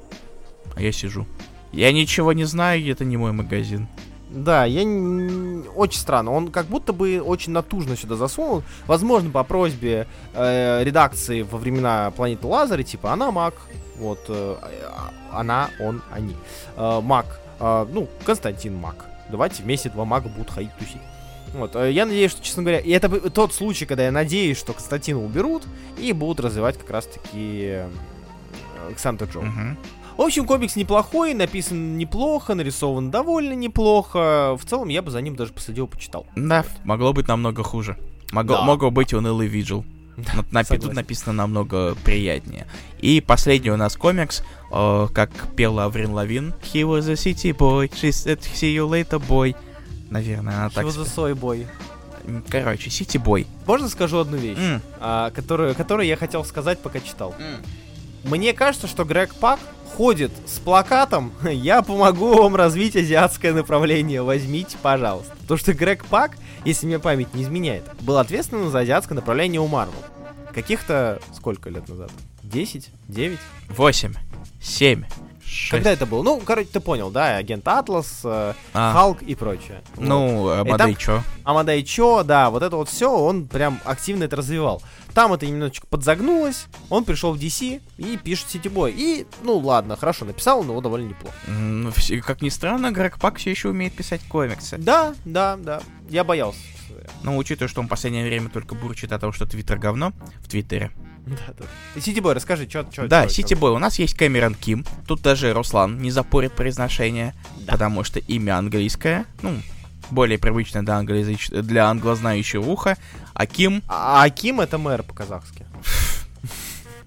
да. а я сижу. Я ничего не знаю, это не мой магазин. Да, я не... очень странно. Он как будто бы очень натужно сюда засунул. Возможно, по просьбе э, редакции во времена планеты Лазаря, типа, она маг. Вот, э, она, он, они. Э, маг. Э, ну, Константин маг. Давайте вместе два мага будут ходить тусить. Вот, я надеюсь, что, честно говоря, и это тот случай, когда я надеюсь, что Константина уберут и будут развивать как раз-таки Ксанту Чжоу. Uh-huh. В общем, комикс неплохой, написан неплохо, нарисован довольно неплохо. В целом, я бы за ним даже посадил, почитал. Да, вот. Могло быть намного хуже. Могло, да. могло быть унылый Vigil. Да, Напи- тут написано намного приятнее. И последний у нас комикс, э, как пела Аврил Лавин. He was a city boy, she said see you later boy. Наверное, она так... Что за сойбой? Короче, ситибой. Можно скажу одну вещь, mm. а, которую, которую я хотел сказать, пока читал? Mm. Мне кажется, что Грег Пак ходит с плакатом «Я помогу вам развить азиатское направление, возьмите, пожалуйста». Потому что Грег Пак, если мне память не изменяет, был ответственен за азиатское направление у Marvel. Каких-то... Сколько лет назад? Десять? Девять? Восемь. Семь. шесть. Когда это было? Ну, короче, ты понял, да, агент Атлас, э, а. Халк и прочее. Ну, вот. Амадай Чо. Амадай Чо, да, вот это вот все, он прям активно это развивал. Там это немножечко подзагнулось, он пришел в ди си и пишет Ситибой. И, ну ладно, хорошо написал, но его довольно неплохо. Ну, как ни странно, Грег Пак все еще умеет писать комиксы. Да, да, да, я боялся. Ну, учитывая, что он в последнее время только бурчит о том, что Твиттер говно в Твиттере. Ситибой, расскажи, что... Да, Ситибой, у нас есть Кэмерон Ким. Тут даже Руслан не запорит произношение, да. потому что имя английское, ну, более привычное для, англоязыч... для англознающего уха. А Ким... А, а Ким это мэр по-казахски.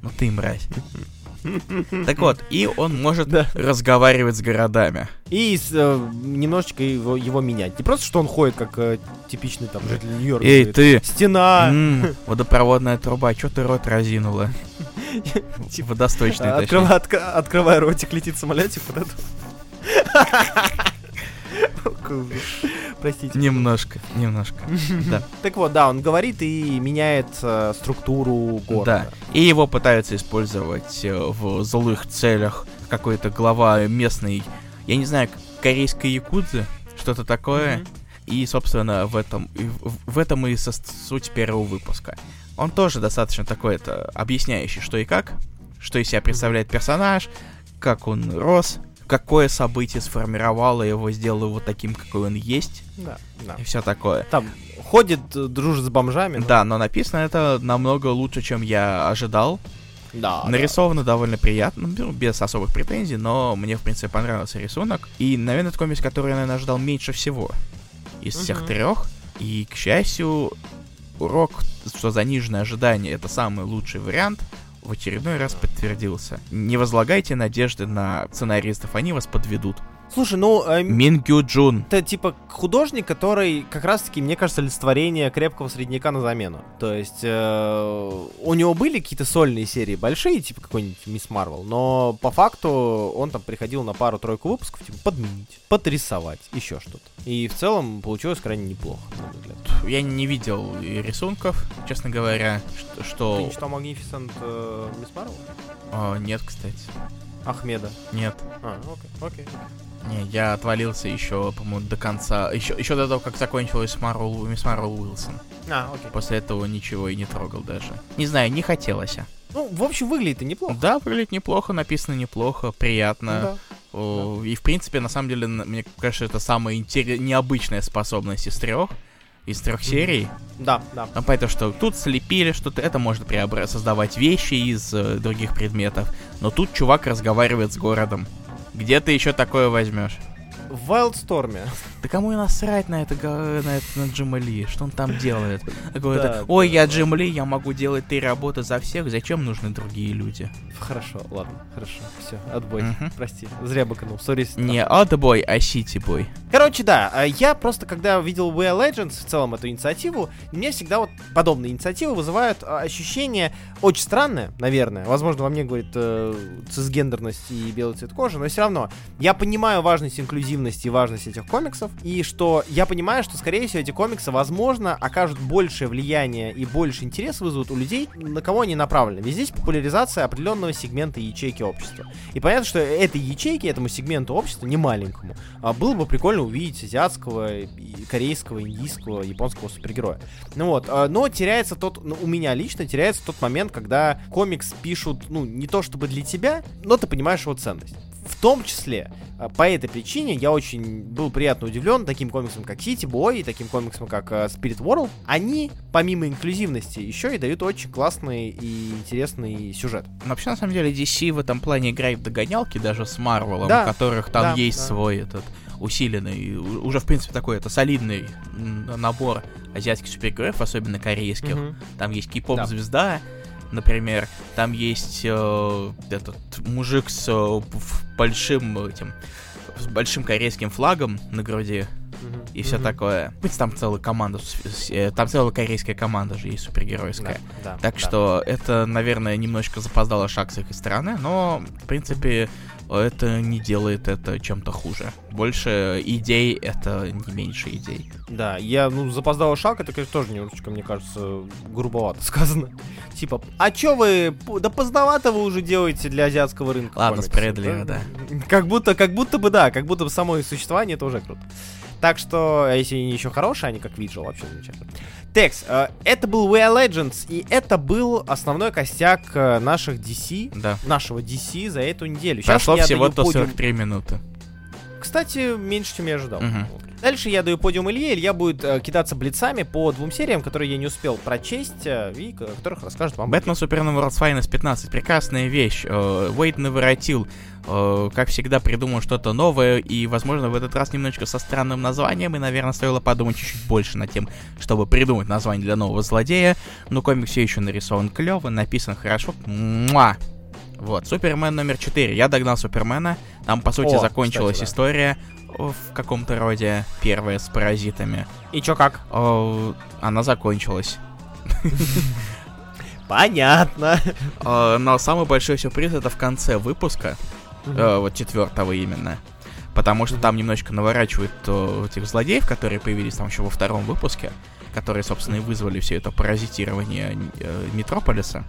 Ну ты мразь. Так вот, и он может да. разговаривать с городами. И э, немножечко его, его менять. Не просто, что он ходит как э, типичный там житель Нью-Йорка. Эй, говорит, ты! Стена! М-м, водопроводная труба, чё ты рот разинула? Водосточный, точнее. Открывай ротик, летит самолетик. Вот это. Простите. Немножко, немножко. да. Так вот, да, он говорит и меняет э, структуру города. Да. И его пытаются использовать э, в злых целях. Какой-то глава местной, я не знаю, корейской якудзы, что-то такое. Mm-hmm. И, собственно, в этом, в, в этом и со- суть первого выпуска. Он тоже достаточно такой-то объясняющий, что и как, что из себя представляет персонаж, как он рос. Какое событие сформировало его, сделало его таким, какой он есть. Да, да. И все такое. Там ходит, дружит с бомжами. Но... Да, но написано это намного лучше, чем я ожидал. Да. Нарисовано да. довольно приятно, ну, без особых претензий, но мне, в принципе, понравился рисунок. И, наверное, это комикс, который я, наверное, ожидал меньше всего из угу. всех трех. И, к счастью, урок, что заниженное ожидание — это самый лучший вариант, в очередной раз подтвердился. Не возлагайте надежды на сценаристов, они вас подведут. Слушай, ну... Э, Мин Кю Джун. Это типа художник, который как раз-таки, мне кажется, олицетворение крепкого средняка на замену. То есть э, у него были какие-то сольные серии большие, типа какой-нибудь Мисс Марвел, но по факту он там приходил на пару-тройку выпусков, типа подменить, подрисовать, еще что-то. И в целом получилось крайне неплохо, на мой взгляд. Я не видел рисунков, честно говоря, что... что... Ты не читал Magnificent э, Мисс Марвел? О, нет, кстати. Ахмеда? Нет. А, окей, окей. Не, я отвалился еще, по-моему, до конца. Еще, еще до того, как закончилась Марвел, Мисс Марвел Уилсон. А, окей. После этого ничего и не трогал даже. Не знаю, не хотелось. Ну, в общем, выглядит и неплохо. Да, выглядит неплохо, написано неплохо, приятно. Да. О, да. И, в принципе, на самом деле, мне кажется, это самая интерес... необычная способность из трех. Из трех серий. Да, да. Поэтому что тут слепили что-то, это можно преобра... создавать вещи из э, других предметов. Но тут чувак разговаривает с городом. Где ты еще такое возьмешь? В Wildstorm'е. Да кому и насрать на это, на это, на Джима Ли, что он там делает? Говорит, ой, я Джим Ли, я могу делать три работы за всех, зачем нужны другие люди? Хорошо, ладно, хорошо, все, отбой, прости, зря быканул, сори. Не отбой, а сити-бой. Короче, да, я просто, когда видел We Are Legends, в целом эту инициативу, мне всегда вот подобные инициативы вызывают ощущение очень странное, наверное, возможно, во мне говорит цисгендерность и белый цвет кожи, но все равно, я понимаю важность инклюзивности и важность этих комиксов, и что я понимаю, что, скорее всего, эти комиксы, возможно, окажут большее влияние и больше интерес вызовут у людей, на кого они направлены. Ведь здесь популяризация определенного сегмента ячейки общества. И понятно, что этой ячейке, этому сегменту общества, не маленькому, было бы прикольно увидеть азиатского, корейского, индийского, японского супергероя. Ну вот, но теряется тот, у меня лично теряется тот момент, когда комикс пишут, ну, не то чтобы для тебя, но ты понимаешь его ценность. В том числе, по этой причине я очень был приятно удивлен таким комиксом, как City Boy, и таким комиксом, как Spirit World. Они, помимо инклюзивности, еще и дают очень классный и интересный сюжет. Вообще, на самом деле, ди си в этом плане играет в догонялки даже с Marvel, да, у которых там да, есть да. свой этот усиленный, уже, в принципе, такой это солидный набор азиатских супергероев, особенно корейских. Угу. Там есть кей-поп-звезда, например, там есть э, этот мужик с э, большим этим с большим корейским флагом на груди mm-hmm. и все mm-hmm. такое. Там целая команда, там целая корейская команда же есть супергеройская. Да, да, так да. что это, наверное, немножечко запоздало шаг с их стороны, но в принципе это не делает это чем-то хуже. Больше идей, это не меньше идей. Да, я, ну, запоздал шаг, это, конечно, тоже немножечко, мне кажется, грубовато сказано. Типа, а чё вы, да поздновато вы уже делаете для азиатского рынка. Ладно, справедливо, да. да. Как будто, как будто бы, да, как будто бы само их существование, это уже круто. Так что, а если они еще хорошие, они как виджел, вообще замечательно. Текс, э, это был We Are Legends, и это был основной костяк наших ди си, да. нашего ди си за эту неделю. Сейчас прошло всего-то сорок три минуты. Кстати, меньше, чем я ожидал. Угу. Дальше я даю подиум Илье, Илья будет э, кидаться блицами по двум сериям, которые я не успел прочесть, э, и о которых расскажет вам. Бэтмен Супермен World's Finest пятнадцать, прекрасная вещь, э, Уэйд наворотил, э, как всегда придумал что-то новое, и, возможно, в этот раз немножечко со странным названием, и, наверное, стоило подумать чуть-чуть больше над тем, чтобы придумать название для нового злодея, но комикс все еще нарисован клево, написан хорошо, муа! Вот, Супермен номер четыре. Я догнал Супермена. Там, по сути, О, закончилась кстати, да. история в каком-то роде первая с паразитами. И чё как? О, она закончилась. Понятно. Но самый большой сюрприз это в конце выпуска, вот четвертого именно. Потому что там немножечко наворачивают этих злодеев, которые появились там еще во втором выпуске, которые, собственно, и вызвали все это паразитирование э, Метрополиса.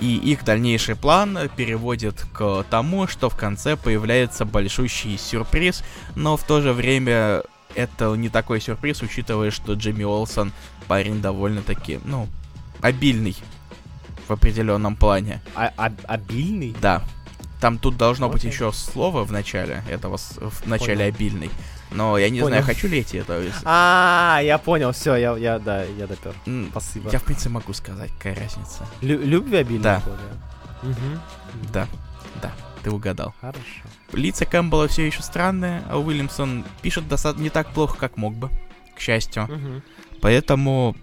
И их дальнейший план переводит к тому, что в конце появляется большущий сюрприз, но в то же время это не такой сюрприз, учитывая, что Джимми Олсен парень довольно-таки, ну, обильный в определенном плане. А- а- обильный? Да. Там тут должно okay. быть еще слово в начале этого, в начале Понял. обильный. Но я не понял. знаю, хочу ли эти это... А, я понял, все, я, я, да, я допер. Mm. Спасибо. Я, в принципе, могу сказать, какая разница. Лю- любвеобильный? Да. Угу. Да, да, ты угадал. Хорошо. Лица Кэмпбелла все еще странные, а Уильямсон пишет достаточно не так плохо, как мог бы, к счастью. Угу. Поэтому,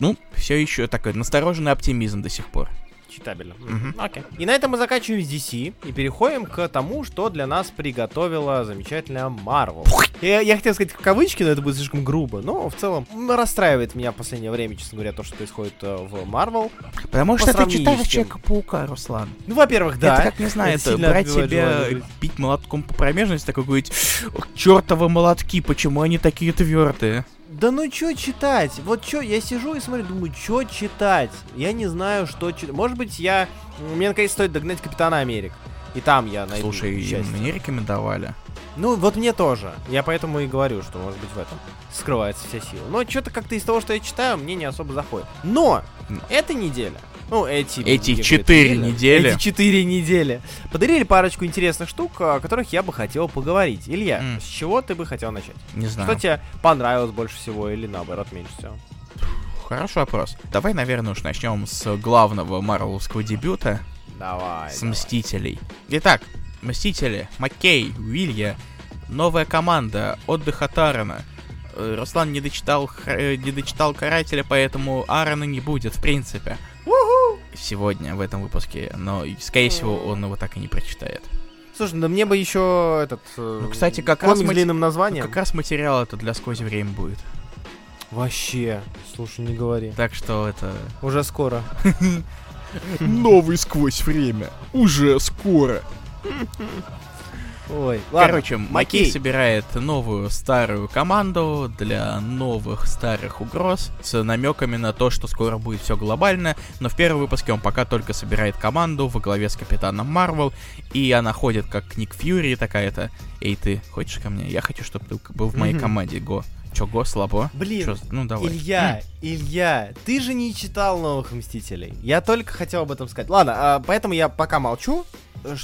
ну, все еще такой настороженный оптимизм до сих пор. читабельно. Mm-hmm. Okay. И на этом мы заканчиваем с ди си и переходим к тому, что для нас приготовила замечательная Marvel. Я, я хотел сказать в кавычки, но это будет слишком грубо, но в целом расстраивает меня в последнее время, честно говоря, то, что происходит в Marvel. Потому что ты читаешь Человека-паука, Руслан. Ну, во-первых, да. Это как, не знаю, это брать себя, бить молотком по промежности, такой говорить, чертовы молотки, почему они такие твердые? Да ну чё читать? Вот чё, я сижу и смотрю, думаю, чё читать? Я не знаю, что читать. Может быть, я... Мне наконец стоит догнать Капитана Америка. И там я найду. Слушай, счастье. Мне рекомендовали. Ну, вот мне тоже. Я поэтому и говорю, что, может быть, в этом скрывается вся сила. Но чё-то как-то из того, что я читаю, мне не особо заходит. Но! Но. Эта неделя... Ну, эти... Эти четыре недели. Эти четыре недели. Подарили парочку интересных штук, о которых я бы хотел поговорить. Илья, mm. с чего ты бы хотел начать? Не знаю. Что тебе понравилось больше всего или, наоборот, меньше всего? Хороший вопрос. Давай, наверное, уж начнем с главного марвеловского дебюта. Давай. С давай. Мстителей. Итак, Мстители, Маккей, Уилья, новая команда, отдых от Аарона. Руслан не дочитал, не дочитал Карателя, поэтому Аарона не будет, в принципе. Сегодня в этом выпуске, но, скорее всего, он его так и не прочитает. Слушай, да мне бы еще этот... Ну, кстати, как раз... Мати... названием. Ну, как раз материал это для «Сквозь время» будет. Вообще, слушай, не говори. Так что это... Уже скоро. Новый «Сквозь время». Уже скоро. Ой, ладно. Короче, Маккей собирает новую старую команду для новых старых угроз с намеками на то, что скоро будет все глобально, но в первом выпуске он пока только собирает команду во главе с Капитаном Марвел, и она ходит как Ник Фьюри такая-то. Эй, ты хочешь ко мне? Я хочу, чтобы ты был в моей mm-hmm. команде, Го. Чё, Го, слабо? Блин, Чё? Ну, давай. Илья, mm. Илья, ты же не читал «Новых Мстителей». Я только хотел об этом сказать. Ладно, поэтому я пока молчу.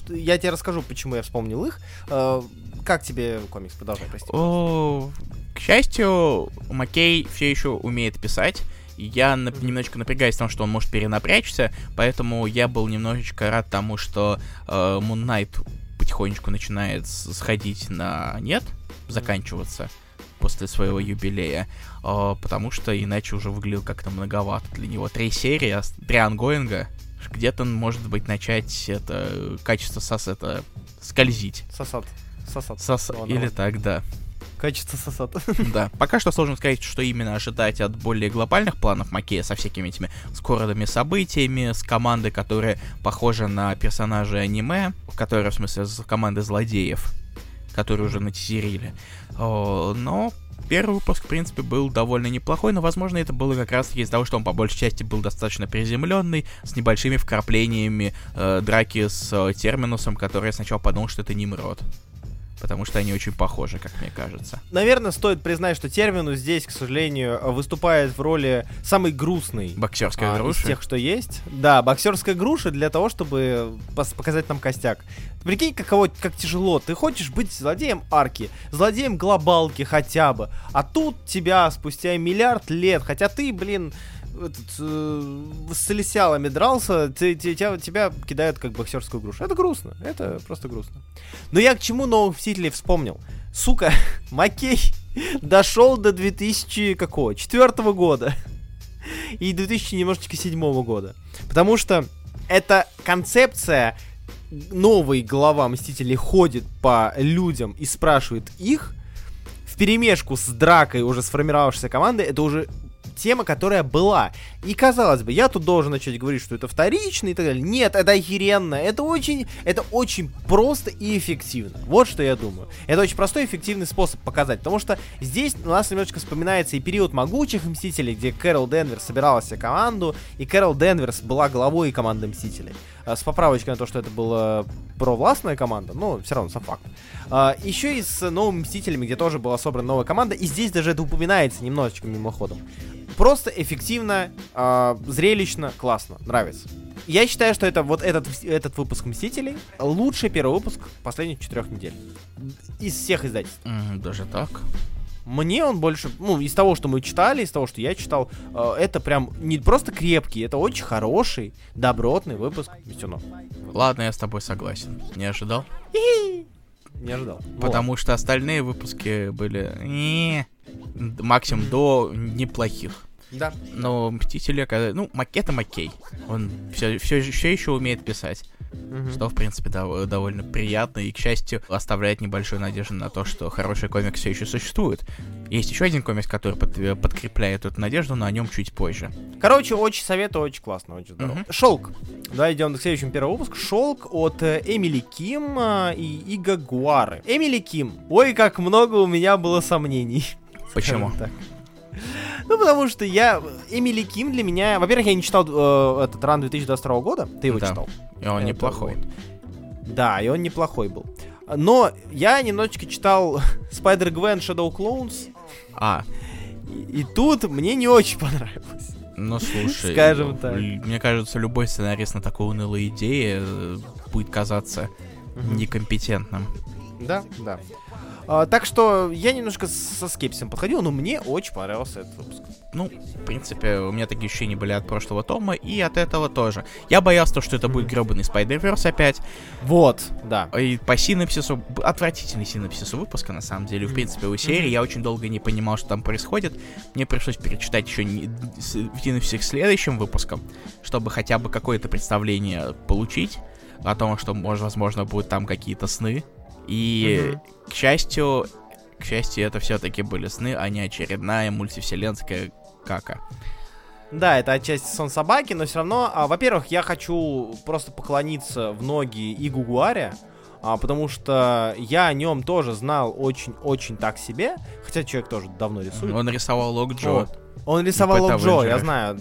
Я тебе расскажу, почему я вспомнил их. Как тебе комикс? Продолжай, прости. О, к счастью, Маккей все еще умеет писать. Я на- немножечко напрягаюсь в том, что он может перенапрячься, поэтому я был немножечко рад тому, что э, Moon Knight потихонечку начинает сходить на нет, заканчиваться после своего юбилея, э, потому что иначе уже выглядел как-то многовато для него. Три серии, три ангоинга. Где-то, может быть, начать это качество сос это скользить. Сосат. Сосат. Сос... О, Или давай. так, да. Качество сосат. Да. Пока что сложно сказать, что именно ожидать от более глобальных планов Маккея со всякими этими скорыми событиями, с командой, которая похожа на персонажей аниме, которые, в смысле, с команды злодеев, которые уже натизерили. Но... Первый выпуск, в принципе, был довольно неплохой, но, возможно, это было как раз-таки из-за того, что он по большей части был достаточно приземленный, с небольшими вкраплениями э, драки с э, Терминусом, который я сначала подумал, что это Нимрод. Потому что они очень похожи, как мне кажется. Наверное, стоит признать, что Терминус здесь, к сожалению, выступает в роли самой грустной. Боксерской а, груши. Из тех, что есть. Да, боксерская груша для того, чтобы пос- показать нам костяк. Прикинь, каково, как тяжело. Ты хочешь быть злодеем арки, злодеем глобалки хотя бы. А тут тебя спустя миллиард лет, хотя ты, блин... Этот, э, с лисялами дрался, ты, тебя, тебя кидают как боксерскую грушу. Это грустно, это просто грустно. Но я к чему новых Мстителей вспомнил? Сука, Маккей дошел до две тысячи четвёртого года и две тысячи седьмого года. Потому что эта концепция новой глава Мстителей ходит по людям и спрашивает их вперемешку с дракой уже сформировавшейся команды, это уже тема, которая была. И, казалось бы, я тут должен начать говорить, что это вторично и так далее. Нет, это охеренно. Это очень, это очень просто и эффективно. Вот что я думаю. Это очень простой и эффективный способ показать. Потому что здесь у нас немножечко вспоминается и период «Могучих Мстителей», где Кэрол Денверс собирала себе команду, и Кэрол Денверс была главой команды Мстителей. С поправочкой на то, что это была провластная команда, но все равно сам факт. Еще и с «Новыми Мстителями», где тоже была собрана новая команда, и здесь даже это упоминается немножечко мимоходом. Просто, эффективно, э, зрелищно, классно, нравится. Я считаю, что это вот этот, этот выпуск «Мстителей» лучший первый выпуск последних четырех недель. Из всех издательств. Mm, даже так? Мне он больше, ну, из того, что мы читали, из того, что я читал, э, это прям не просто крепкий, это очень хороший, добротный выпуск «Мстюнов». Ладно, я с тобой согласен. Не ожидал? Не ожидал. Потому вот. Что остальные выпуски были максимум до неплохих. Да. Но Мстители, когда... ну, это Маккей. Он все, все, все еще умеет писать. Mm-hmm. Что, в принципе, дов- довольно приятно и, к счастью, оставляет небольшую надежду на то, что хороший комикс все еще существует. Есть еще один комикс, который под- подкрепляет эту надежду, но о нем чуть позже. Короче, очень советую, очень классно, очень здорово. Mm-hmm. Шелк. Давай идем к следующему первому выпуску. Шелк от Эмили Ким и Иго Гуары. Эмили Ким. Ой, как много у меня было сомнений. Почему? Ну, потому что я... Эмили Ким для меня... Во-первых, я не читал э, этот ран две тысячи двадцать второго года. Ты его да. читал. И он это неплохой. Вот. Да, и он неплохой был. Но я немножечко читал Spider-Gwen Shadow Clones. А. И, и тут мне не очень понравилось. Ну, слушай. Скажем так. Мне кажется, любой сценарист на такой унылой идее будет казаться mm-hmm. некомпетентным. Да, да. Uh, так что я немножко со скепсисом подходил, но мне очень понравился этот выпуск. Ну, в принципе, у меня такие ощущения были от прошлого тома и от этого тоже. Я боялся, что это будет гребаный Spider-Verse опять. Вот, да. И по синопсису, отвратительный синопсис выпуска, на самом деле, в принципе, у серии. Я очень долго не понимал, что там происходит. Мне пришлось перечитать еще не... синопсис к следующим выпускам, чтобы хотя бы какое-то представление получить о том, что, может, возможно, будут там какие-то сны. И, mm-hmm. к счастью, к счастью, это все-таки были сны, а не очередная мультивселенская кака. Да, это отчасти сон собаки, но все равно, а, во-первых, я хочу просто поклониться в ноги Иго Гуаре, а, потому что я о нем тоже знал очень-очень так себе, хотя человек тоже давно рисует. Он рисовал Лок Джо. Вот. Он рисовал Лок Джо, я знаю.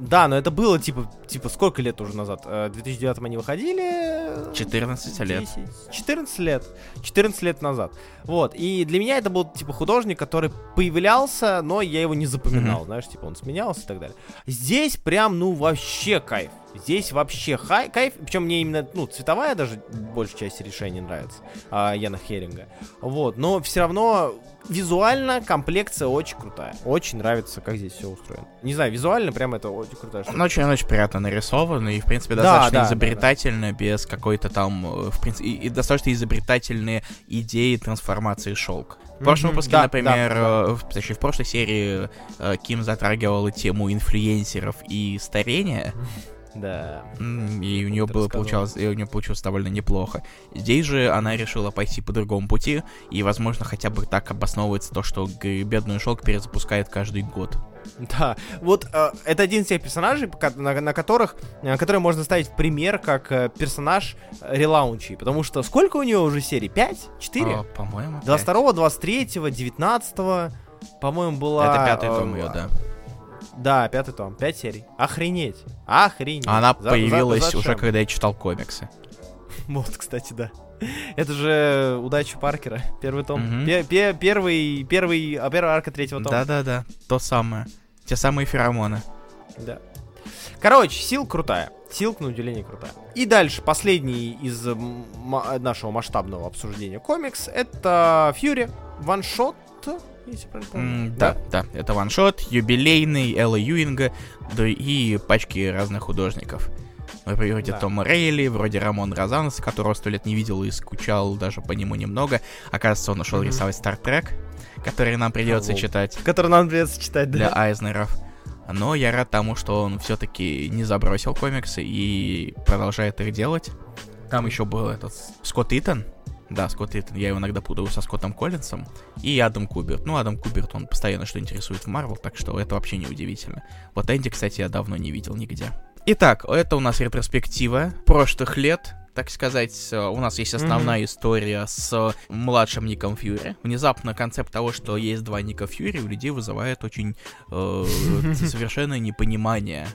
Да, но это было типа, типа сколько лет уже назад? В две тысячи девятом они выходили... четырнадцать лет. четырнадцать лет. четырнадцать лет назад. Вот. И для меня это был типа художник, который появлялся, но я его не запоминал. Mm-hmm. Знаешь, типа он сменялся и так далее. Здесь прям, ну, вообще кайф. Здесь вообще хай, кайф. Причем мне именно, ну, цветовая даже большая часть решений нравится. А, Яна Херинга. Вот. Но все равно... Визуально комплекция очень крутая. Очень нравится, как здесь все устроено. Не знаю, визуально прям это очень крутая штука. Очень-очень приятно нарисовано и, в принципе, достаточно да, да, изобретательно, да, да. без какой-то там... В принципе, и, и достаточно изобретательные идеи трансформации Шелк. В прошлом mm-hmm, выпуске, да, например, да, да. В, точнее, в прошлой серии э, Ким затрагивала тему инфлюенсеров и старения. Да. И у нее было получалось, и у нее получилось довольно неплохо. Здесь же она решила пойти по другому пути, и, возможно, хотя бы так обосновывается то, что бедную Шелк перезапускает каждый год. Да, вот э, это один из тех персонажей, на, на которых, которые можно ставить в пример как э, персонаж релаунчей, потому что сколько у нее уже серий? Пять? Четыре? О, по-моему, пять. двадцать второго, двадцать третьего, девятнадцатого, по-моему, была... Это пятый том ее, да. Да, пятый том, пять серий. Охренеть. Охренеть. Она за, появилась за, за уже, когда я читал комиксы. Вот, кстати, да. Это же «Удача Паркера», первый том. Mm-hmm. Пе- пе- первый, первый, а первая арка третьего тома. Да-да-да, то самое. Те самые феромоны. Да. Короче, Сил крутая. Силк на удивление крутая. И дальше, последний из м- нашего масштабного обсуждения комикс, это «Фьюри». Ваншот. Mm, да, да, да, это ваншот, юбилейный Элла Юинга, да и пачки разных художников. Например, вроде да. Тома Рейли, вроде Рамон Розанса, которого сто лет не видел и скучал даже по нему немного. Оказывается, он ушел mm-hmm. рисовать Стартрек, который нам придется oh, wow. читать. Который нам придется читать, да. Для Айзнеров. Но я рад тому, что он все-таки не забросил комиксы и продолжает их делать. Там еще был этот Скотт Итон. Да, Скотт Риттон, я его иногда путаю со Скоттом Коллинсом. И Адам Куберт. Ну, Адам Куберт, он постоянно что интересует в Марвел, так что это вообще не удивительно. Вот Энди, кстати, я давно не видел нигде. Итак, это у нас ретроспектива прошлых лет, так сказать. У нас есть основная mm-hmm. история с младшим Ником Фьюри. Внезапно концепт того, что есть два Ника Фьюри, у людей вызывает очень э, совершенно непонимание.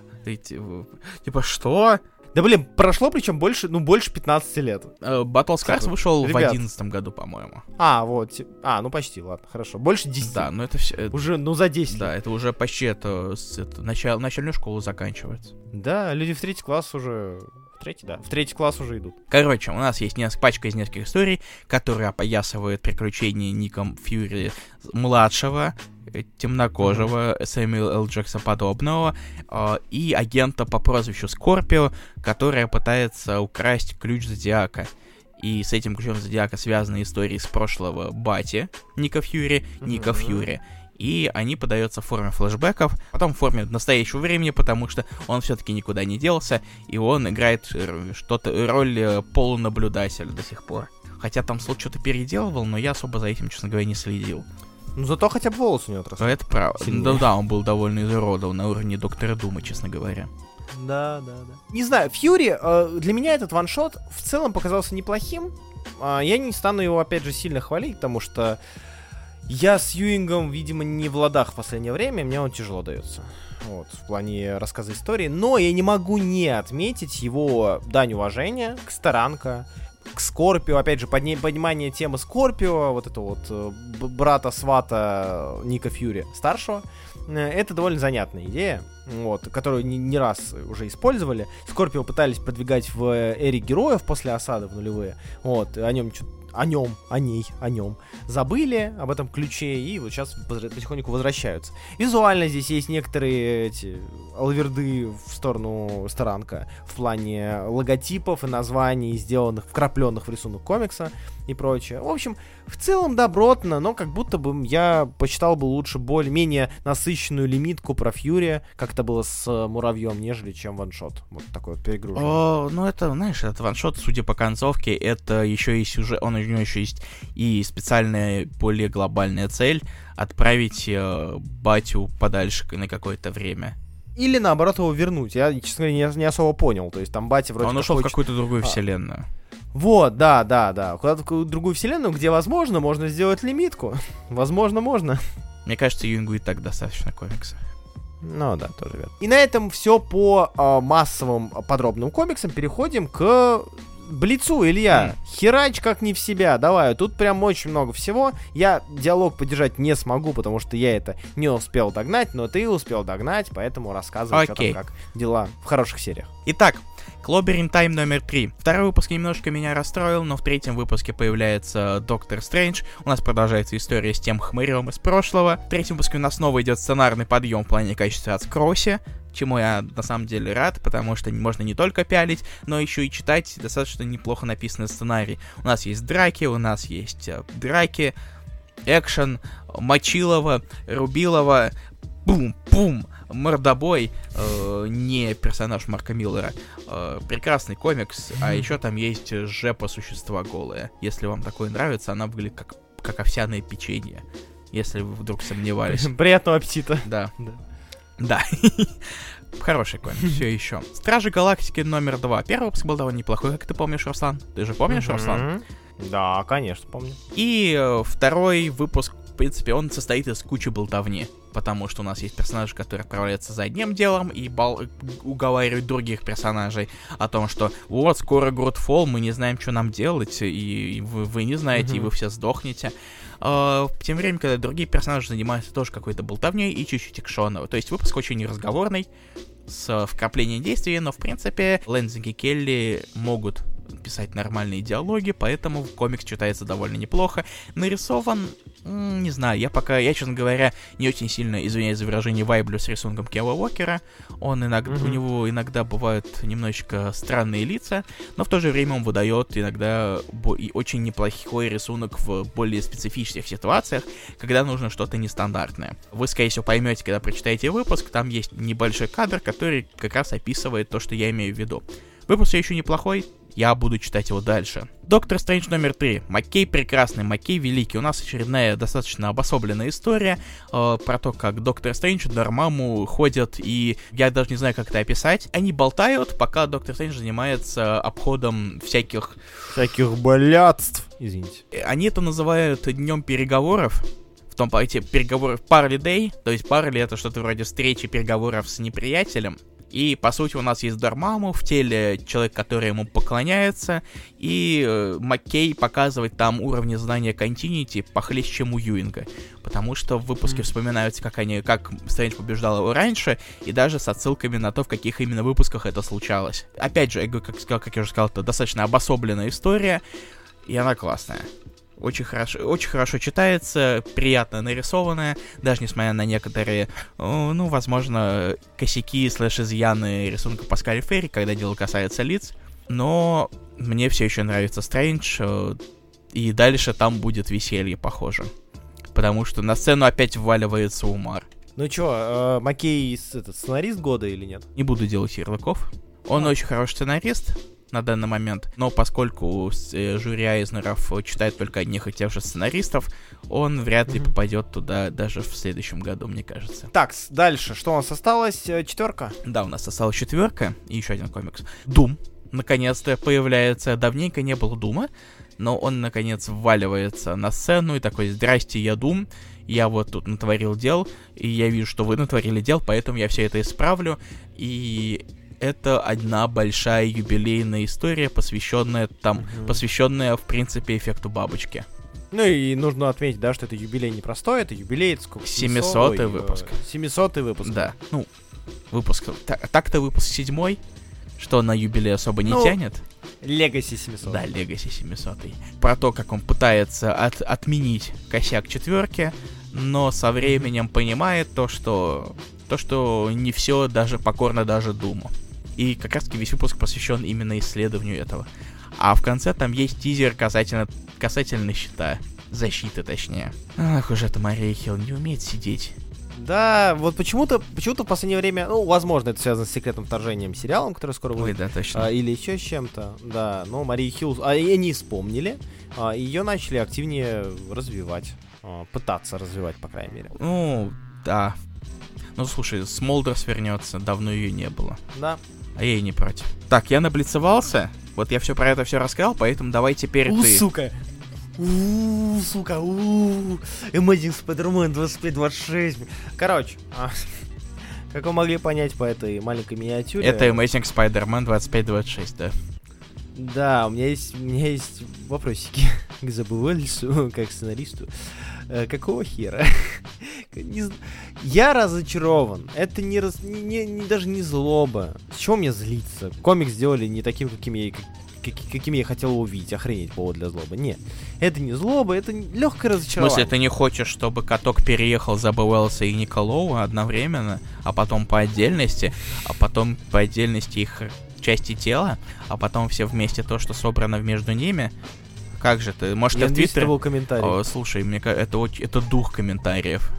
Типа, что? Да, блин, прошло причем больше, ну, больше пятнадцать лет. Battle Scars вышел ребят. в одиннадцатом году, по-моему. А, вот. А, ну почти, ладно, хорошо. Больше десяти. Да, ну это все... Уже, ну за десять. Да, это уже почти это, это началь, начальную школу заканчивается. Да, люди в третий класс уже... В третий, да. В третий класс уже идут. Короче, у нас есть несколько, пачка из нескольких историй, которые опоясывают приключения Ником Фьюри младшего... темнокожего, Сэмюэла Л. Джекса подобного, э, и агента по прозвищу Скорпио, которая пытается украсть ключ Зодиака. И с этим ключом Зодиака связаны истории с прошлого бати Ника Фьюри, Ника mm-hmm. Фьюри. и они подаются в форме флешбеков, потом в форме настоящего времени, потому что он все-таки никуда не делся, и он играет что-то, роль полунаблюдателя до сих пор. Хотя там Слот что-то переделывал, но я особо за этим, честно говоря, не следил. Ну зато хотя бы волосы не отросли. Это правда. Да, да, он был довольно изуродован на уровне Доктора Дума, честно говоря. Да, да, да. Не знаю, Фьюри, э, для меня этот ваншот в целом показался неплохим. Э, я не стану его, опять же, сильно хвалить, потому что я с Юингом, видимо, не в ладах в последнее время, мне он тяжело дается. Вот, в плане рассказа истории. Но я не могу не отметить его дань уважения к Старанка, к Скорпио, опять же, подня- понимание темы Скорпио, вот этого вот б- брата-свата Ника Фьюри старшего, это довольно занятная идея, вот, которую не, не раз уже использовали. Скорпио пытались продвигать в эре героев после осады в нулевые, вот, о нем, о нем, о ней, о нем забыли, об этом ключе, и вот сейчас потихоньку возвращаются. Визуально здесь есть некоторые эти алверды в сторону Старанка в плане логотипов и названий, сделанных, вкрапленных в рисунок комикса и прочее. В общем, в целом добротно, но как будто бы я почитал бы лучше более-менее насыщенную лимитку про Фьюри, как это было с Муравьем, нежели чем ваншот. Вот такой вот перегруженный. О, ну это, знаешь, этот ваншот, судя по концовке, это еще и сюжет, он, у него еще есть и специальная, более глобальная цель — отправить э, батю подальше на какое-то время. Или, наоборот, его вернуть. Я, честно говоря, не, не особо понял. То есть там батя вроде... Он ушел хочет... в какую-то другую а. вселенную. Вот, да, да, да. Куда-то в другую вселенную, где, возможно, можно сделать лимитку. Возможно, можно. Мне кажется, Юнгу и так достаточно комикса. Ну да, тоже верно. И на этом все по э, массовым подробным комиксам. Переходим к блицу, Илья. Mm. Херач как не в себя. Давай, тут прям очень много всего. Я диалог поддержать не смогу, потому что я это не успел догнать, но ты успел догнать, поэтому рассказывай, okay. что там, как дела в хороших сериях. Итак, Clobbering Time номер три. Второй выпуск немножко меня расстроил, но в третьем выпуске появляется Доктор Стрэндж. У нас продолжается история с тем хмырем из прошлого. В третьем выпуске у нас снова идет сценарный подъем в плане качества от Кросси, чему я на самом деле рад, потому что можно не только пялить, но еще и читать достаточно неплохо написанный сценарий. У нас есть драки, у нас есть драки, экшен, мочилово, рубилово, бум-бум, мордобой, э, не персонаж Марка Миллера, э, прекрасный комикс, а еще там есть жепа существа голая. Если вам такое нравится, она выглядит как, как овсяное печенье, если вы вдруг сомневались. Приятного аппетита. Да. Да, хороший комикс, все еще. Стражи Галактики номер два. Первый выпуск был довольно неплохой, как ты помнишь, Руслан. Ты же помнишь, mm-hmm. Руслан? Да, конечно, помню. И э, второй выпуск, в принципе, он состоит из кучи болтовни, потому что у нас есть персонажи, которые отправляются за одним делом и бал- уговаривают других персонажей о том, что вот, скоро Грудфол, мы не знаем, что нам делать, и, и вы, вы не знаете, mm-hmm. и вы все сдохнете. Э, тем временем, когда другие персонажи занимаются тоже какой-то болтовней и чуть-чуть экшоновой. То есть выпуск очень неразговорный, с вкраплением действий, но, в принципе, Лэнзинг и Келли могут писать нормальные диалоги, поэтому комикс читается довольно неплохо. Нарисован, не знаю, я пока, я, честно говоря, не очень сильно, извиняюсь за выражение, вайблю с рисунком Кела Уокера. Он иногда, mm-hmm. у него иногда бывают немножечко странные лица, но в то же время он выдает иногда бо- и очень неплохой рисунок в более специфических ситуациях, когда нужно что-то нестандартное. Вы, скорее всего, поймете, когда прочитаете выпуск, там есть небольшой кадр, который как раз описывает то, что я имею в виду. Выпуск все еще неплохой, я буду читать его дальше. Доктор Стрэндж номер три. Маккей прекрасный, Маккей великий. У нас очередная достаточно обособленная история э, про то, как Доктор Стрэндж и Дормамму ходят, и я даже не знаю, как это описать. Они болтают, пока Доктор Стрэндж занимается обходом всяких... Всяких блядств. Извините. Они это называют днем переговоров. В том пойти переговоров Parley Day. То есть Parley — это что-то вроде встречи переговоров с неприятелем. И, по сути, у нас есть Дормамму, в теле человек, который ему поклоняется, и э, Маккей показывает там уровни знания континьюти похлеще, чем у Юинга. Потому что в выпуске mm-hmm. вспоминаются, как они, как Стрэндж побеждал его раньше, и даже с отсылками на то, в каких именно выпусках это случалось. Опять же, как, как я уже сказал, это достаточно обособленная история, и она классная. Очень хорошо, очень хорошо читается, приятно нарисованная, даже несмотря на некоторые, ну, возможно, косяки слэш-изъяны рисунка Паскаля Ферри, когда дело касается лиц. Но мне все еще нравится Стрэндж, и дальше там будет веселье, похоже. потому что на сцену опять вваливается Умар. Ну чё, Маккей этот, сценарист года или нет? Не буду делать ярлыков. Он а. очень хороший сценарист на данный момент, но поскольку жюри Айзнеров читает только одних и тех же сценаристов, он вряд ли mm-hmm. попадет туда даже в следующем году, мне кажется. Так, дальше, что у нас осталось? Четверка? Да, у нас осталась четверка и еще один комикс. Дум. Наконец-то появляется. Давненько не было Дума, но он, наконец, вваливается на сцену и такой: «Здрасте, я Дум, я вот тут натворил дел, и я вижу, что вы натворили дел, поэтому я все это исправлю». И это одна большая юбилейная история, посвященная там, mm-hmm. посвященная, в принципе, эффекту бабочки. Ну и нужно отметить, да, что это юбилей непростой, это юбилей, это сколько? семисотый выпуск. семисотый выпуск. Да, ну, выпуск, так, так-то выпуск седьмой. Что на юбилей особо не ну, тянет. Легаси семисотый. Да, Легаси семисотый. Про то, как он пытается от, отменить косяк четверки, но со временем понимает то, что то, что не все даже покорно даже Думу. И как раз-таки весь выпуск посвящен именно исследованию этого. А в конце там есть тизер касательно, касательно щита. Защиты, точнее. Ах уж эта Мария Хилл не умеет сидеть. Да, вот почему-то, почему-то в последнее время, ну, возможно, это связано с «Секретным вторжением», сериалом, который скоро будет. Ой, да, точно. А, или еще с чем-то, да, но Мария Хилл, а и они вспомнили, а, ее начали активнее развивать, а, пытаться развивать, по крайней мере. Ну, да, ну, слушай, Смолдерс вернется, давно ее не было. Да. А я и не против. Так, я наблицевался, вот я все про это все рассказал, поэтому давай теперь У, ты... сука! Ууу, сука, ууу, Amazing Spider-Man двадцать пять двадцать шесть. Короче, а, как вы могли понять по этой маленькой миниатюре... Это Amazing Spider-Man двадцать пять двадцать шесть, да. Да, у меня есть, у меня есть вопросики к забывальцу, как сценаристу. Какого хера? Не... Я разочарован. Это не, раз... не, не даже не злоба. С чего мне злиться? Комикс сделали не таким, каким я... какими я хотел увидеть, охренеть, повод для злобы. Нет, это не злоба, это легкое разочарование. В смысле, ты не хочешь, чтобы каток переехал за Бэуэлса и Николова одновременно, а потом по отдельности, а потом по отдельности их части тела, а потом все вместе то, что собрано между ними? Как же ты? Может, я в Твиттере... О, слушай, мне кажется, это, очень... это дух комментариев.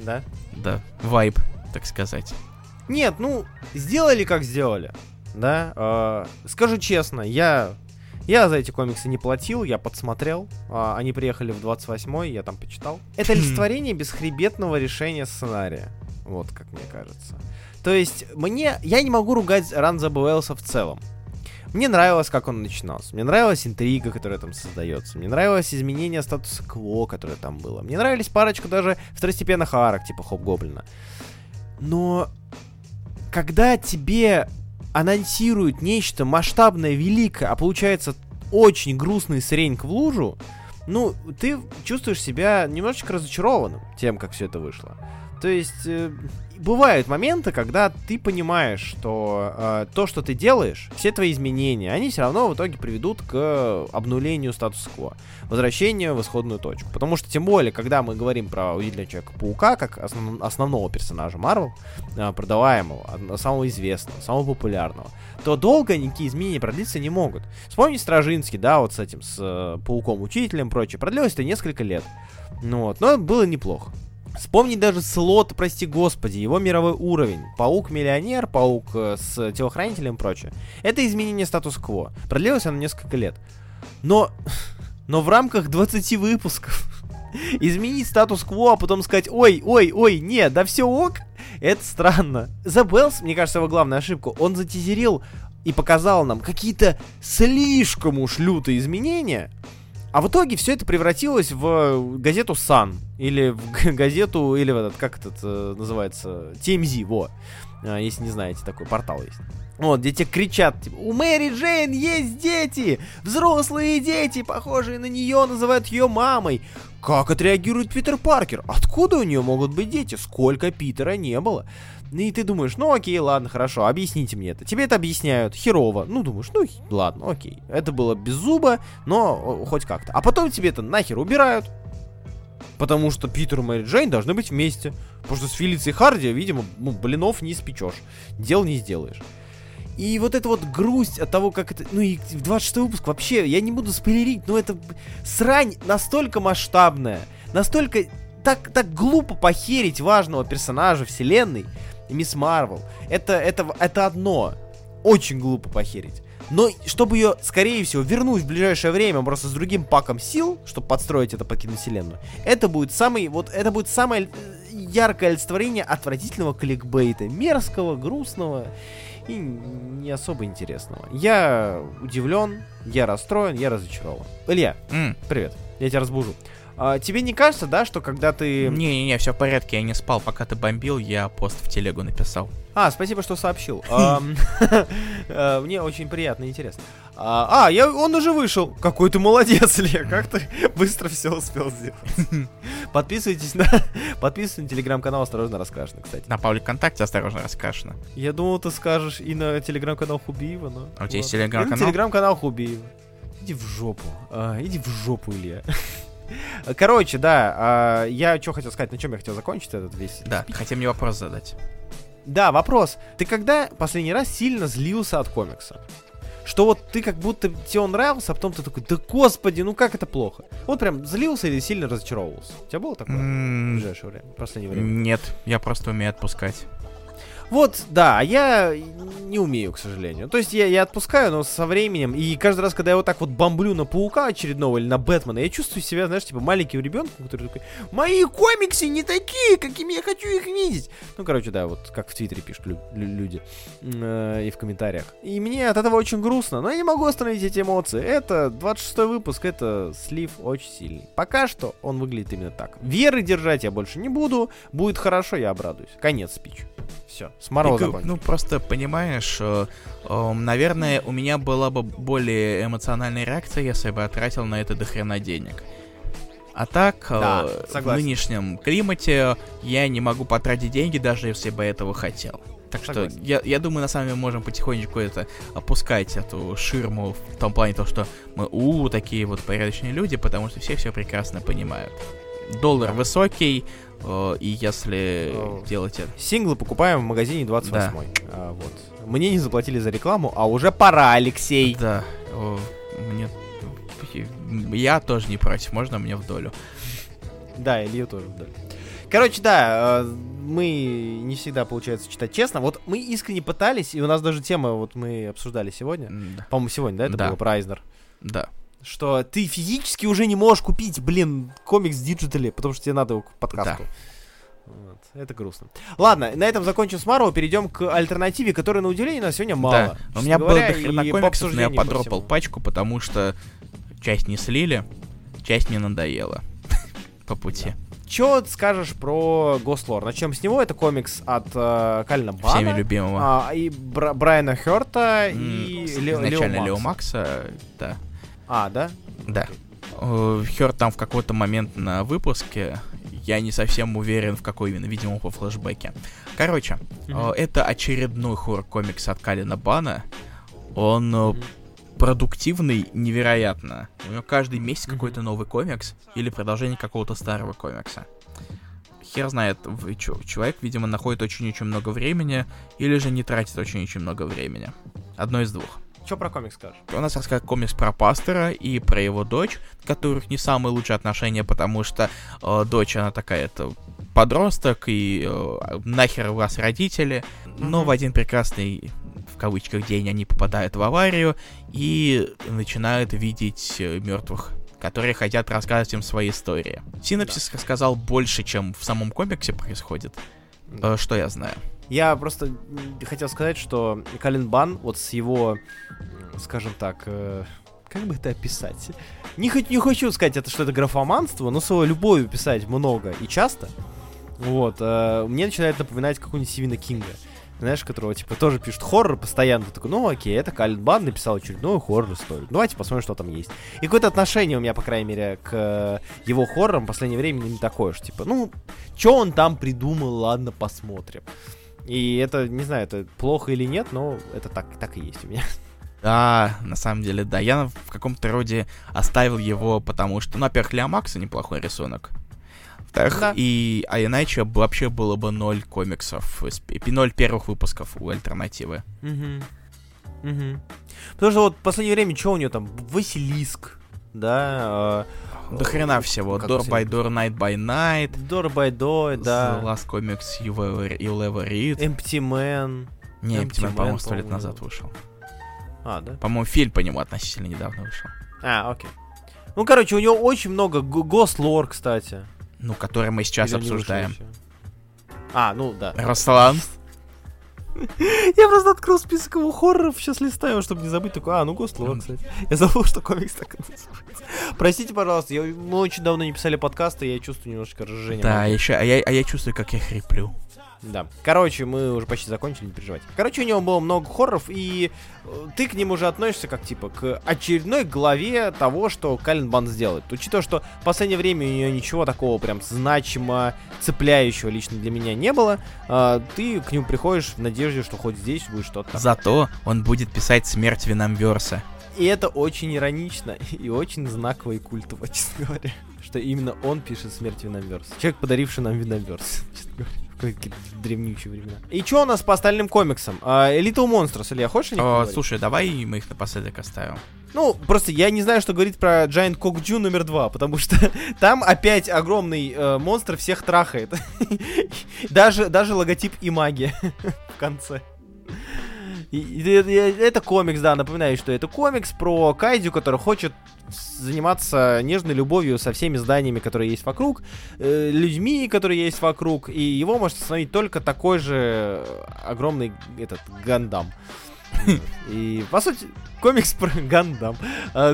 Да? Да, вайб, так сказать. Нет, ну, сделали, как сделали. Да, э, скажу честно, я, я за эти комиксы не платил, я подсмотрел, э, они приехали в двадцать восьмой, я там почитал. Это олицетворение бесхребетного решения сценария, вот как мне кажется. То есть мне, я не могу ругать Ран за Бэуэлса в целом. Мне нравилось, как он начинался, мне нравилась интрига, которая там создается, мне нравилось изменение статуса-кво, которое там было, мне нравились парочку даже второстепенных арок, типа Хоп-Гоблина. Но когда тебе... анонсируют нечто масштабное, великое, а получается очень грустный среньк в лужу, ну, ты чувствуешь себя немножечко разочарованным тем, как все это вышло. То есть, э, бывают моменты, когда ты понимаешь, что э, то, что ты делаешь, все твои изменения, они все равно в итоге приведут к обнулению статус-кво, возвращению в исходную точку. Потому что, тем более, когда мы говорим про Удивительного Человека-паука, как основ- основного персонажа Марвел, э, продаваемого, самого известного, самого популярного, то долго никакие изменения продлиться не могут. Вспомни Стражинский, да, вот с этим, с э, Пауком-учителем и прочее, продлилось это несколько лет. Ну, вот, но было неплохо. Вспомнить даже Слот, прости господи, его мировой уровень. Паук-миллионер, паук с телохранителем и прочее. Это изменение статус-кво. Продлилось оно несколько лет. Но, но в рамках двадцати выпусков изменить статус-кво, а потом сказать: ой, ой, ой, не, да все ок. Это странно. The Bells, мне кажется, его главная ошибка. Он затизерил и показал нам какие-то слишком уж лютые изменения. А в итоге все это превратилось в газету Sun, или в газету, или в этот, как это называется, ти эм зет, во, если не знаете, такой портал есть. Вот, где те кричат, типа: у Мэри Джейн есть дети, взрослые дети, похожие на нее, называют ее мамой. Как отреагирует Питер Паркер? Откуда у нее могут быть дети? Сколько Питера не было? И ты думаешь: ну окей, ладно, хорошо, объясните мне это. Тебе это объясняют, херово. Ну думаешь: ну ладно, окей. Это было беззубо, но хоть как-то. А потом тебе это нахер убирают. Потому что Питер и Мэри Джейн должны быть вместе. Потому что с Фелицией Харди, видимо, ну, блинов не испечешь. Дел не сделаешь. И вот эта вот грусть от того, как это... Ну и двадцать шестой выпуск вообще, я не буду спойлерить, но это срань настолько масштабная, настолько... так, так глупо похерить важного персонажа вселенной, Мисс Марвел. Это, это, это одно. Очень глупо похерить. Но чтобы ее, скорее всего, вернуть в ближайшее время просто с другим паком сил, чтобы подстроить это под киновселенную, это будет самый, вот, это будет самое яркое олицетворение отвратительного кликбейта. Мерзкого, грустного и не особо интересного. Я удивлен, я расстроен, я разочарован. Илья, mm. привет, я тебя разбужу. А, тебе не кажется, да, что когда ты... Не-не-не, все в порядке, я не спал, пока ты бомбил, я пост в телегу написал. А, спасибо, что сообщил. Мне очень приятно и интересно. А, он уже вышел. Какой ты молодец, Илья, как ты быстро все успел сделать. Подписывайтесь на подписывайтесь на телеграм-канал «Осторожно раскрашено», кстати. На паблик ВКонтакте «Осторожно раскрашено». Я думал, ты скажешь и на телеграм-канал Хубиева, но... А у тебя есть телеграм-канал? Телеграм-канал Хубиева. Иди в жопу. Иди в жопу, Илья. Короче, да, я что хотел сказать, на чем я хотел закончить этот весь... Да, хотел мне вопрос задать. Да, вопрос. Ты когда последний раз сильно злился от комикса? Что вот ты как будто тебе он нравился, а потом ты такой, да господи, ну как это плохо? Вот прям злился или сильно разочаровывался? У тебя было такое в ближайшее время, в последнее время? Нет, я просто умею отпускать. Вот, да, я не умею, к сожалению. То есть я, я отпускаю, но со временем. И каждый раз, когда я вот так вот бомблю на Паука очередного или на Бэтмена, я чувствую себя, знаешь, типа маленьким ребенком, который такой: мои комиксы не такие, какими я хочу их видеть. Ну, короче, да, вот как в Твиттере пишут лю- люди э- и в комментариях. И мне от этого очень грустно, но я не могу остановить эти эмоции. Это двадцать шестой выпуск, это слив очень сильный. Пока что он выглядит именно так. Веры держать я больше не буду. Будет хорошо, я обрадуюсь. Конец спичи. Все, с морозом. Ну, просто, понимаешь, э, э, наверное, у меня была бы более эмоциональная реакция, если бы я тратил на это дохрена денег. А так, э, да, в нынешнем климате я не могу потратить деньги, даже если бы этого хотел. Так согласен. Что, я, я думаю, на самом деле, мы можем потихонечку это опускать, эту ширму, в том плане, то, что мы, у такие вот порядочные люди, потому что все все прекрасно понимают. Доллар высокий, э, и если О. делать это... Синглы покупаем в магазине двадцать восьмой. Да. А, вот. Мне не заплатили за рекламу, а уже пора, Алексей. Да, О, мне... Я тоже не против, можно мне в долю? Да, Илью тоже в долю. Короче, да, мы не всегда получается читать честно. Вот мы искренне пытались, и у нас даже тема, вот мы обсуждали сегодня. Да. По-моему, сегодня, да, это да. было про Айзнер? Да. Что ты физически уже не можешь купить, блин, комикс в диджитале, потому что тебе надо его к подкасту. Да. Вот. Это грустно. Ладно, на этом закончим с Марвел, перейдем к альтернативе, которой, на удивление, нас сегодня мало. Да. У меня говоря, было дохрена комиксов, но я подропал по пачку, потому что часть не слили, часть мне надоела по пути. Да. Чё скажешь про Гослор? Начнем с него. Это комикс от э, Калина Бана. Всеми любимого. Э, и Бра- Брайана Хёрта, mm, и Лео Макса. Изначально Лео Макса, да. А, да? Да. Хёрд там в какой-то момент на выпуске, я не совсем уверен, в какой именно, видимо, по флешбеке. Короче, mm-hmm. это очередной хоррор-комикс от Калина Бана. Он mm-hmm. продуктивный невероятно. У него каждый месяц mm-hmm. какой-то новый комикс или продолжение какого-то старого комикса. Хер знает, человек, видимо, находит очень-очень много времени или же не тратит очень-очень много времени. Одно из двух. Что про комикс скажешь? У нас рассказывает комикс про пастора и про его дочь, у которых не самые лучшие отношения, потому что э, дочь, она такая, это подросток, и э, нахер у вас родители. Но mm-hmm. в один прекрасный, в кавычках, день они попадают в аварию и начинают видеть э, мертвых, которые хотят рассказывать им свои истории. Синопсис да. рассказал больше, чем в самом комиксе происходит, mm-hmm. э, что я знаю. Я просто хотел сказать, что Калин Бан, вот с его, скажем так, э, как бы это описать? Не, хоть, не хочу сказать, это, что это графоманство, но своего любовью писать много и часто. Вот, э, мне начинает напоминать какого-нибудь Стивена Кинга, знаешь, которого, типа, тоже пишут хоррор постоянно. Такой, ну окей, это Калин Бан написал очередную хоррор-историю. Давайте посмотрим, что там есть. И какое-то отношение у меня, по крайней мере, к его хоррорам в последнее время не такое уж. Типа, ну, что он там придумал, ладно, посмотрим. И это, не знаю, это плохо или нет, но это так, так и есть у меня. Да, на самом деле, да. Я в каком-то роде оставил его, потому что, ну, во-первых, Лео Макса неплохой рисунок. Во-вторых, да. и, а иначе вообще было бы ноль комиксов, ноль первых выпусков у альтернативы. Угу. Угу. Потому что вот в последнее время, что у нее там? Василиск. да. До хрена всего. Door by Door, Night by Night. Door by Door, да. The Last Comics You'll Ever Read. Empty Man. Не, Empty Man, по-моему, сто лет назад вышел. А, да? По-моему, фильм по нему относительно недавно вышел. А, окей. Ну, короче, у него очень много гослор, кстати. Ну, который мы сейчас Или обсуждаем. А, ну, да. Руслан. Я просто открыл список его хорроров, сейчас листаю, чтобы не забыть. Такой, а, ну, гослор, кстати. Я забыл, что комикс так называется. Простите, пожалуйста, я, мы очень давно не писали подкасты, я чувствую немножечко разжижение. Да, еще, а я, а я чувствую, как я хриплю. Да. Короче, мы уже почти закончили, не переживайте. Короче, у него было много хорроров, и ты к ним уже относишься как, типа, к очередной главе того, что Каллен Банд сделает. Учитывая, что в последнее время у нее ничего такого прям значимо цепляющего лично для меня не было, ты к нему приходишь в надежде, что хоть здесь будет что-то. Зато он будет писать «Смерть Веномверса». И это очень иронично и очень знаково и культово, честно говоря, что именно он пишет «Смерть Веномверса». Человек, подаривший нам Веномверс, честно говоря. Какие-то древнючие времена. И что у нас по остальным комиксам? Little Monsters, Илья, хочешь о них поговорить? Слушай, давай мы их напоследок оставим. Ну, просто я не знаю, что говорить про Giant Kokju номер два, потому что там опять огромный э, монстр всех трахает. даже, даже логотип и магия в конце. И, и, и, это комикс, да, напоминаю, что это комикс про Кайдзю, который хочет заниматься нежной любовью со всеми зданиями, которые есть вокруг, э, людьми, которые есть вокруг, и его может остановить только такой же огромный этот Гандам. И, по сути, комикс про Гандам.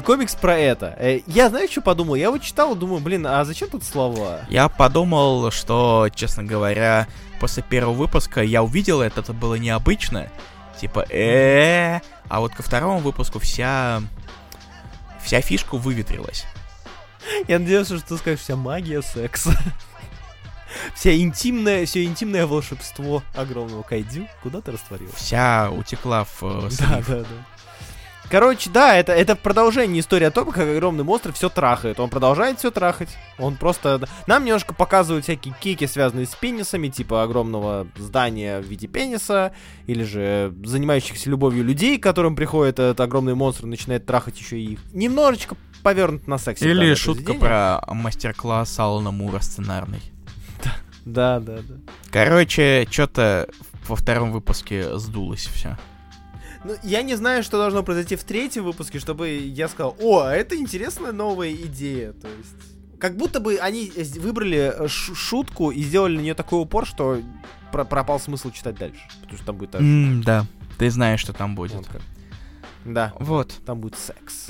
Комикс про это. Я, знаешь, что подумал? Я вот читал, думаю, блин, а зачем тут слова? Я подумал, что, честно говоря, после первого выпуска я увидел это, это было необычно. Типа, э а вот ко второму выпуску вся... Вся фишка выветрилась. Я надеюсь, что ты скажешь, вся магия секса. Вся интимная, все интимное волшебство огромного Кайдзю куда-то растворилось. Вся утекла в... Да, да, да. Короче, да, это, это продолжение истории о том, как огромный монстр все трахает. Он продолжает все трахать. Он просто... Нам немножко показывают всякие кики, связанные с пенисами, типа огромного здания в виде пениса, или же занимающихся любовью людей, к которым приходит этот огромный монстр и начинает трахать еще и их. Немножечко повернут на сексе. Или шутка про мастер-класс Алана Мура сценарный. Да, да, да. Короче, что-то во втором выпуске сдулось все. Ну, я не знаю, что должно произойти в третьем выпуске, чтобы я сказал, о, это интересная новая идея, то есть... Как будто бы они выбрали ш- шутку и сделали на нее такой упор, что про- пропал смысл читать дальше, потому что там будет... Mm, да, ты знаешь, что там будет. Вот да, вот. Там будет секс.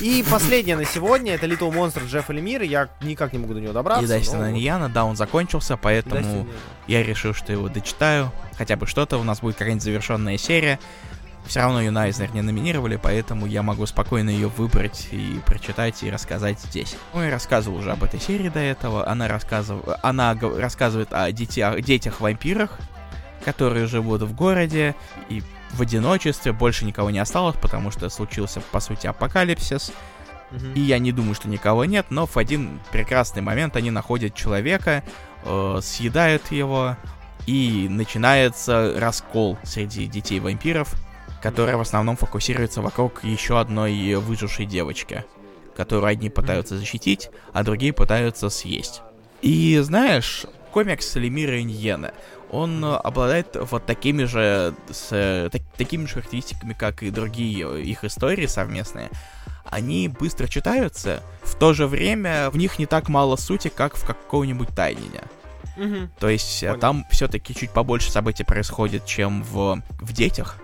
И последнее на сегодня, это Little Monster Джеффа Лемира, я никак не могу до него добраться. И Дастина Ньяна, да, он закончился, поэтому я решил, что его дочитаю, хотя бы что-то, у нас будет какая-нибудь завершенная серия. Все равно ее на Эйзнер не номинировали, поэтому я могу спокойно ее выбрать и прочитать, и рассказать здесь. Ну, и рассказывал уже об этой серии до этого. Она, рассказыв... Она г... рассказывает о детях... детях-вампирах, которые живут в городе, и в одиночестве больше никого не осталось, потому что случился, по сути, апокалипсис. Mm-hmm. И я не думаю, что никого нет, но в один прекрасный момент они находят человека, э- съедают его, и начинается раскол среди детей-вампиров, которая в основном фокусируется вокруг еще одной выжившей девочки, которую одни пытаются защитить, а другие пытаются съесть. И знаешь, комикс Лемира Иньена, он обладает вот такими же, с, так, такими же характеристиками, как и другие их истории совместные. Они быстро читаются, в то же время в них не так мало сути, как в каком-нибудь Тайнине. Угу. То есть Понял. Там все-таки чуть побольше событий происходит, чем в, в детях.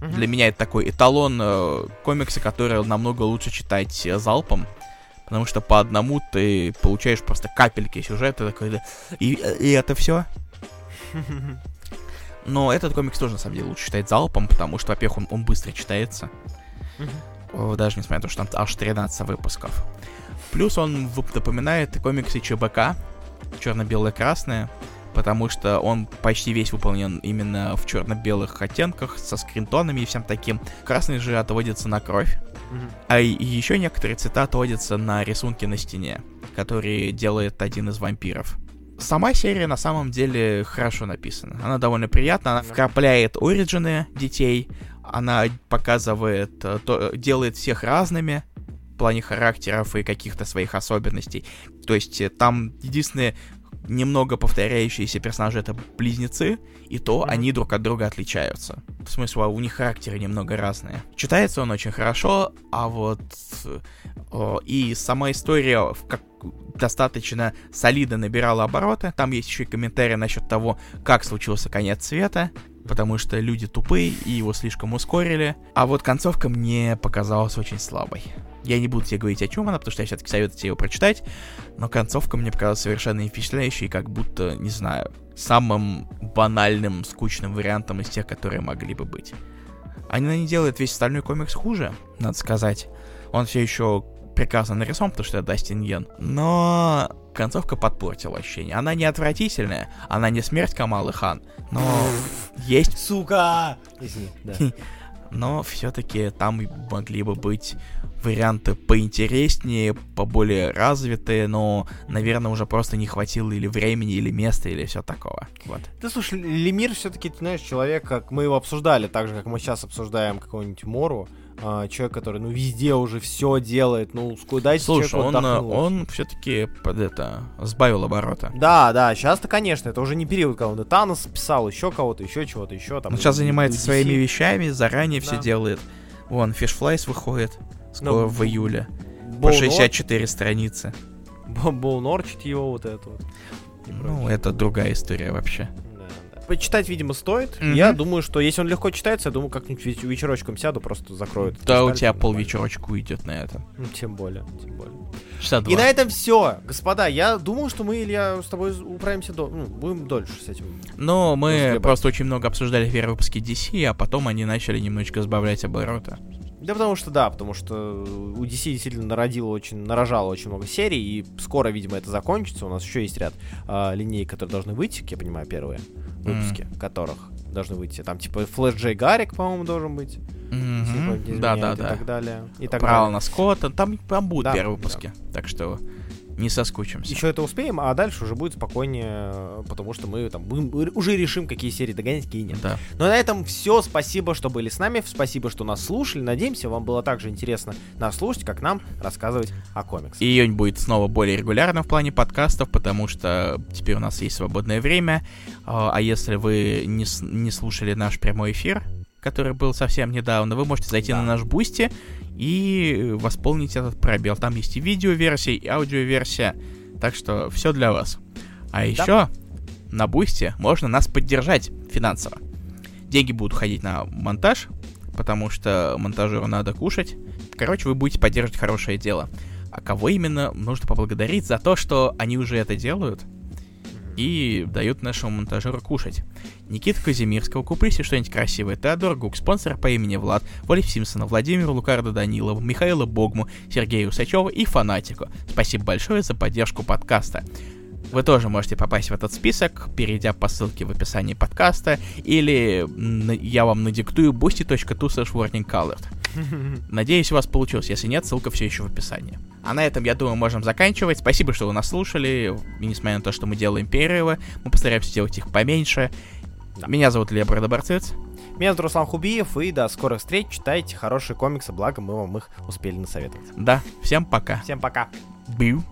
Для меня это такой эталон э, комикса, который намного лучше читать э, залпом, потому что по одному ты получаешь просто капельки сюжета, такой, и, и это все. Но этот комикс тоже, на самом деле, лучше читать залпом, потому что, во-первых, он, он быстро читается, даже несмотря на то, что там аж тринадцать выпусков. Плюс он напоминает комиксы ЧБК, черно-белое-красное, потому что он почти весь выполнен именно в черно-белых оттенках, со скринтонами и всем таким. Красный же отводится на кровь. Mm-hmm. А и еще некоторые цвета отводятся на рисунки на стене, которые делает один из вампиров. Сама серия на самом деле хорошо написана. Она довольно приятна, она вкрапляет ориджины детей, она показывает, то, делает всех разными. в плане характеров и каких-то своих особенностей. То есть там единственные немного повторяющиеся персонажи — это близнецы, и то mm-hmm. они друг от друга отличаются. В смысле, у них характеры немного разные. Читается он очень хорошо, а вот о, и сама история как, достаточно солидно набирала обороты. Там есть еще и комментарии насчет того, как случился конец света, потому что люди тупые и его слишком ускорили. А вот концовка мне показалась очень слабой. Я не буду тебе говорить, о чем она, потому что я все-таки советую тебе ее прочитать, но концовка мне показалась совершенно не впечатляющей, как будто, не знаю, самым банальным, скучным вариантом из тех, которые могли бы быть. Она не делает весь остальной комикс хуже, надо сказать. Он все еще прекрасно нарисован, потому что это Дастин Йен, но концовка подпортила ощущение. Она не отвратительная, она не смерть Камалы Хан, но есть... Сука! Извини, да. Но все-таки там могли бы быть варианты поинтереснее, поболее развитые, но, наверное, уже просто не хватило или времени, или места, или все такого. Вот. Ты слушай, Лемир все-таки, ты знаешь, человек, как мы его обсуждали, так же, как мы сейчас обсуждаем какого-нибудь Мору, а, человек, который, ну, везде уже все делает, ну, дайте человеку отдохнуть. Слушай, он, он все-таки под это сбавил оборота. Да, да, сейчас-то, конечно, это уже не период, когда он Танос писал, еще кого-то, еще чего-то, еще там. Он сейчас занимается своими вещами, заранее да. все делает. Вон, Фишфлайс выходит скоро, ну, в июле. По шестьдесят четыре страницы. Боунорчит его вот это вот. Ну, это другая история вообще. Почитать, видимо, стоит. Mm-hmm. Я думаю, что если он легко читается, я думаю, как-нибудь вечерочком сяду, просто закроют. Да, у тебя полвечерочку уйдет на это. Ну, тем более, тем более. шестьдесят два. И на этом все, господа. Я думал, что мы, Илья, с тобой управимся, до... ну, будем дольше с этим. Но мы ну, просто очень много обсуждали первые выпуски ди си, а потом они начали немножечко сбавлять обороты. Да, потому что, да, потому что у ди си действительно народило очень, нарожало очень много серий, и скоро, видимо, это закончится. У нас еще есть ряд э, линей, которые должны выйти, как я понимаю, первые выпуски, mm. которых должны выйти. Там, типа, Флэш Джей Гарик, по-моему, должен быть. Mm-hmm. Типа, да, да, и да. так далее. И так Право на Скотта, там, там будут да, первые выпуски, да. так что... Не соскучимся. Еще это успеем, а дальше уже будет спокойнее, потому что мы там будем, уже решим, какие серии догонять, какие нет. Да. Но на этом все. Спасибо, что были с нами. Спасибо, что нас слушали. Надеемся, вам было так же интересно нас слушать, как нам рассказывать о комиксах. Июнь будет снова более регулярно в плане подкастов, потому что теперь у нас есть свободное время. А если вы не, не слушали наш прямой эфир, который был совсем недавно, вы можете зайти да. на наш Бусти и восполнить этот пробел. Там есть и видеоверсия, и аудиоверсия. Так что все для вас. А да. еще на Бусти можно нас поддержать финансово. Деньги будут уходить на монтаж, потому что монтажеру надо кушать. Короче, вы будете поддерживать хорошее дело. А кого именно нужно поблагодарить за то, что они уже это делают и дают нашему монтажеру кушать. Никита Казимирского, Купли, что-нибудь красивое, Теодор Гук, спонсор по имени Влад, Вольф Симпсона, Владимир Лукардо Данилов, Михаила Богму, Сергея Усачева и Фанатику. Спасибо большое за поддержку подкаста. Вы тоже можете попасть в этот список, перейдя по ссылке в описании подкаста, или я вам надиктую бусти точка ту слэш ворнинг колорд. Надеюсь, у вас получилось. Если нет, ссылка все еще в описании. А на этом, я думаю, можем заканчивать. Спасибо, что вы нас слушали. И несмотря на то, что мы делаем перерывы, мы постараемся делать их поменьше. Да. Меня зовут Илья Бройда Борцец. Меня зовут Руслан Хубиев. И до скорых встреч. Читайте хорошие комиксы, благо мы вам их успели насоветовать. Да, всем пока. Всем пока. Бью.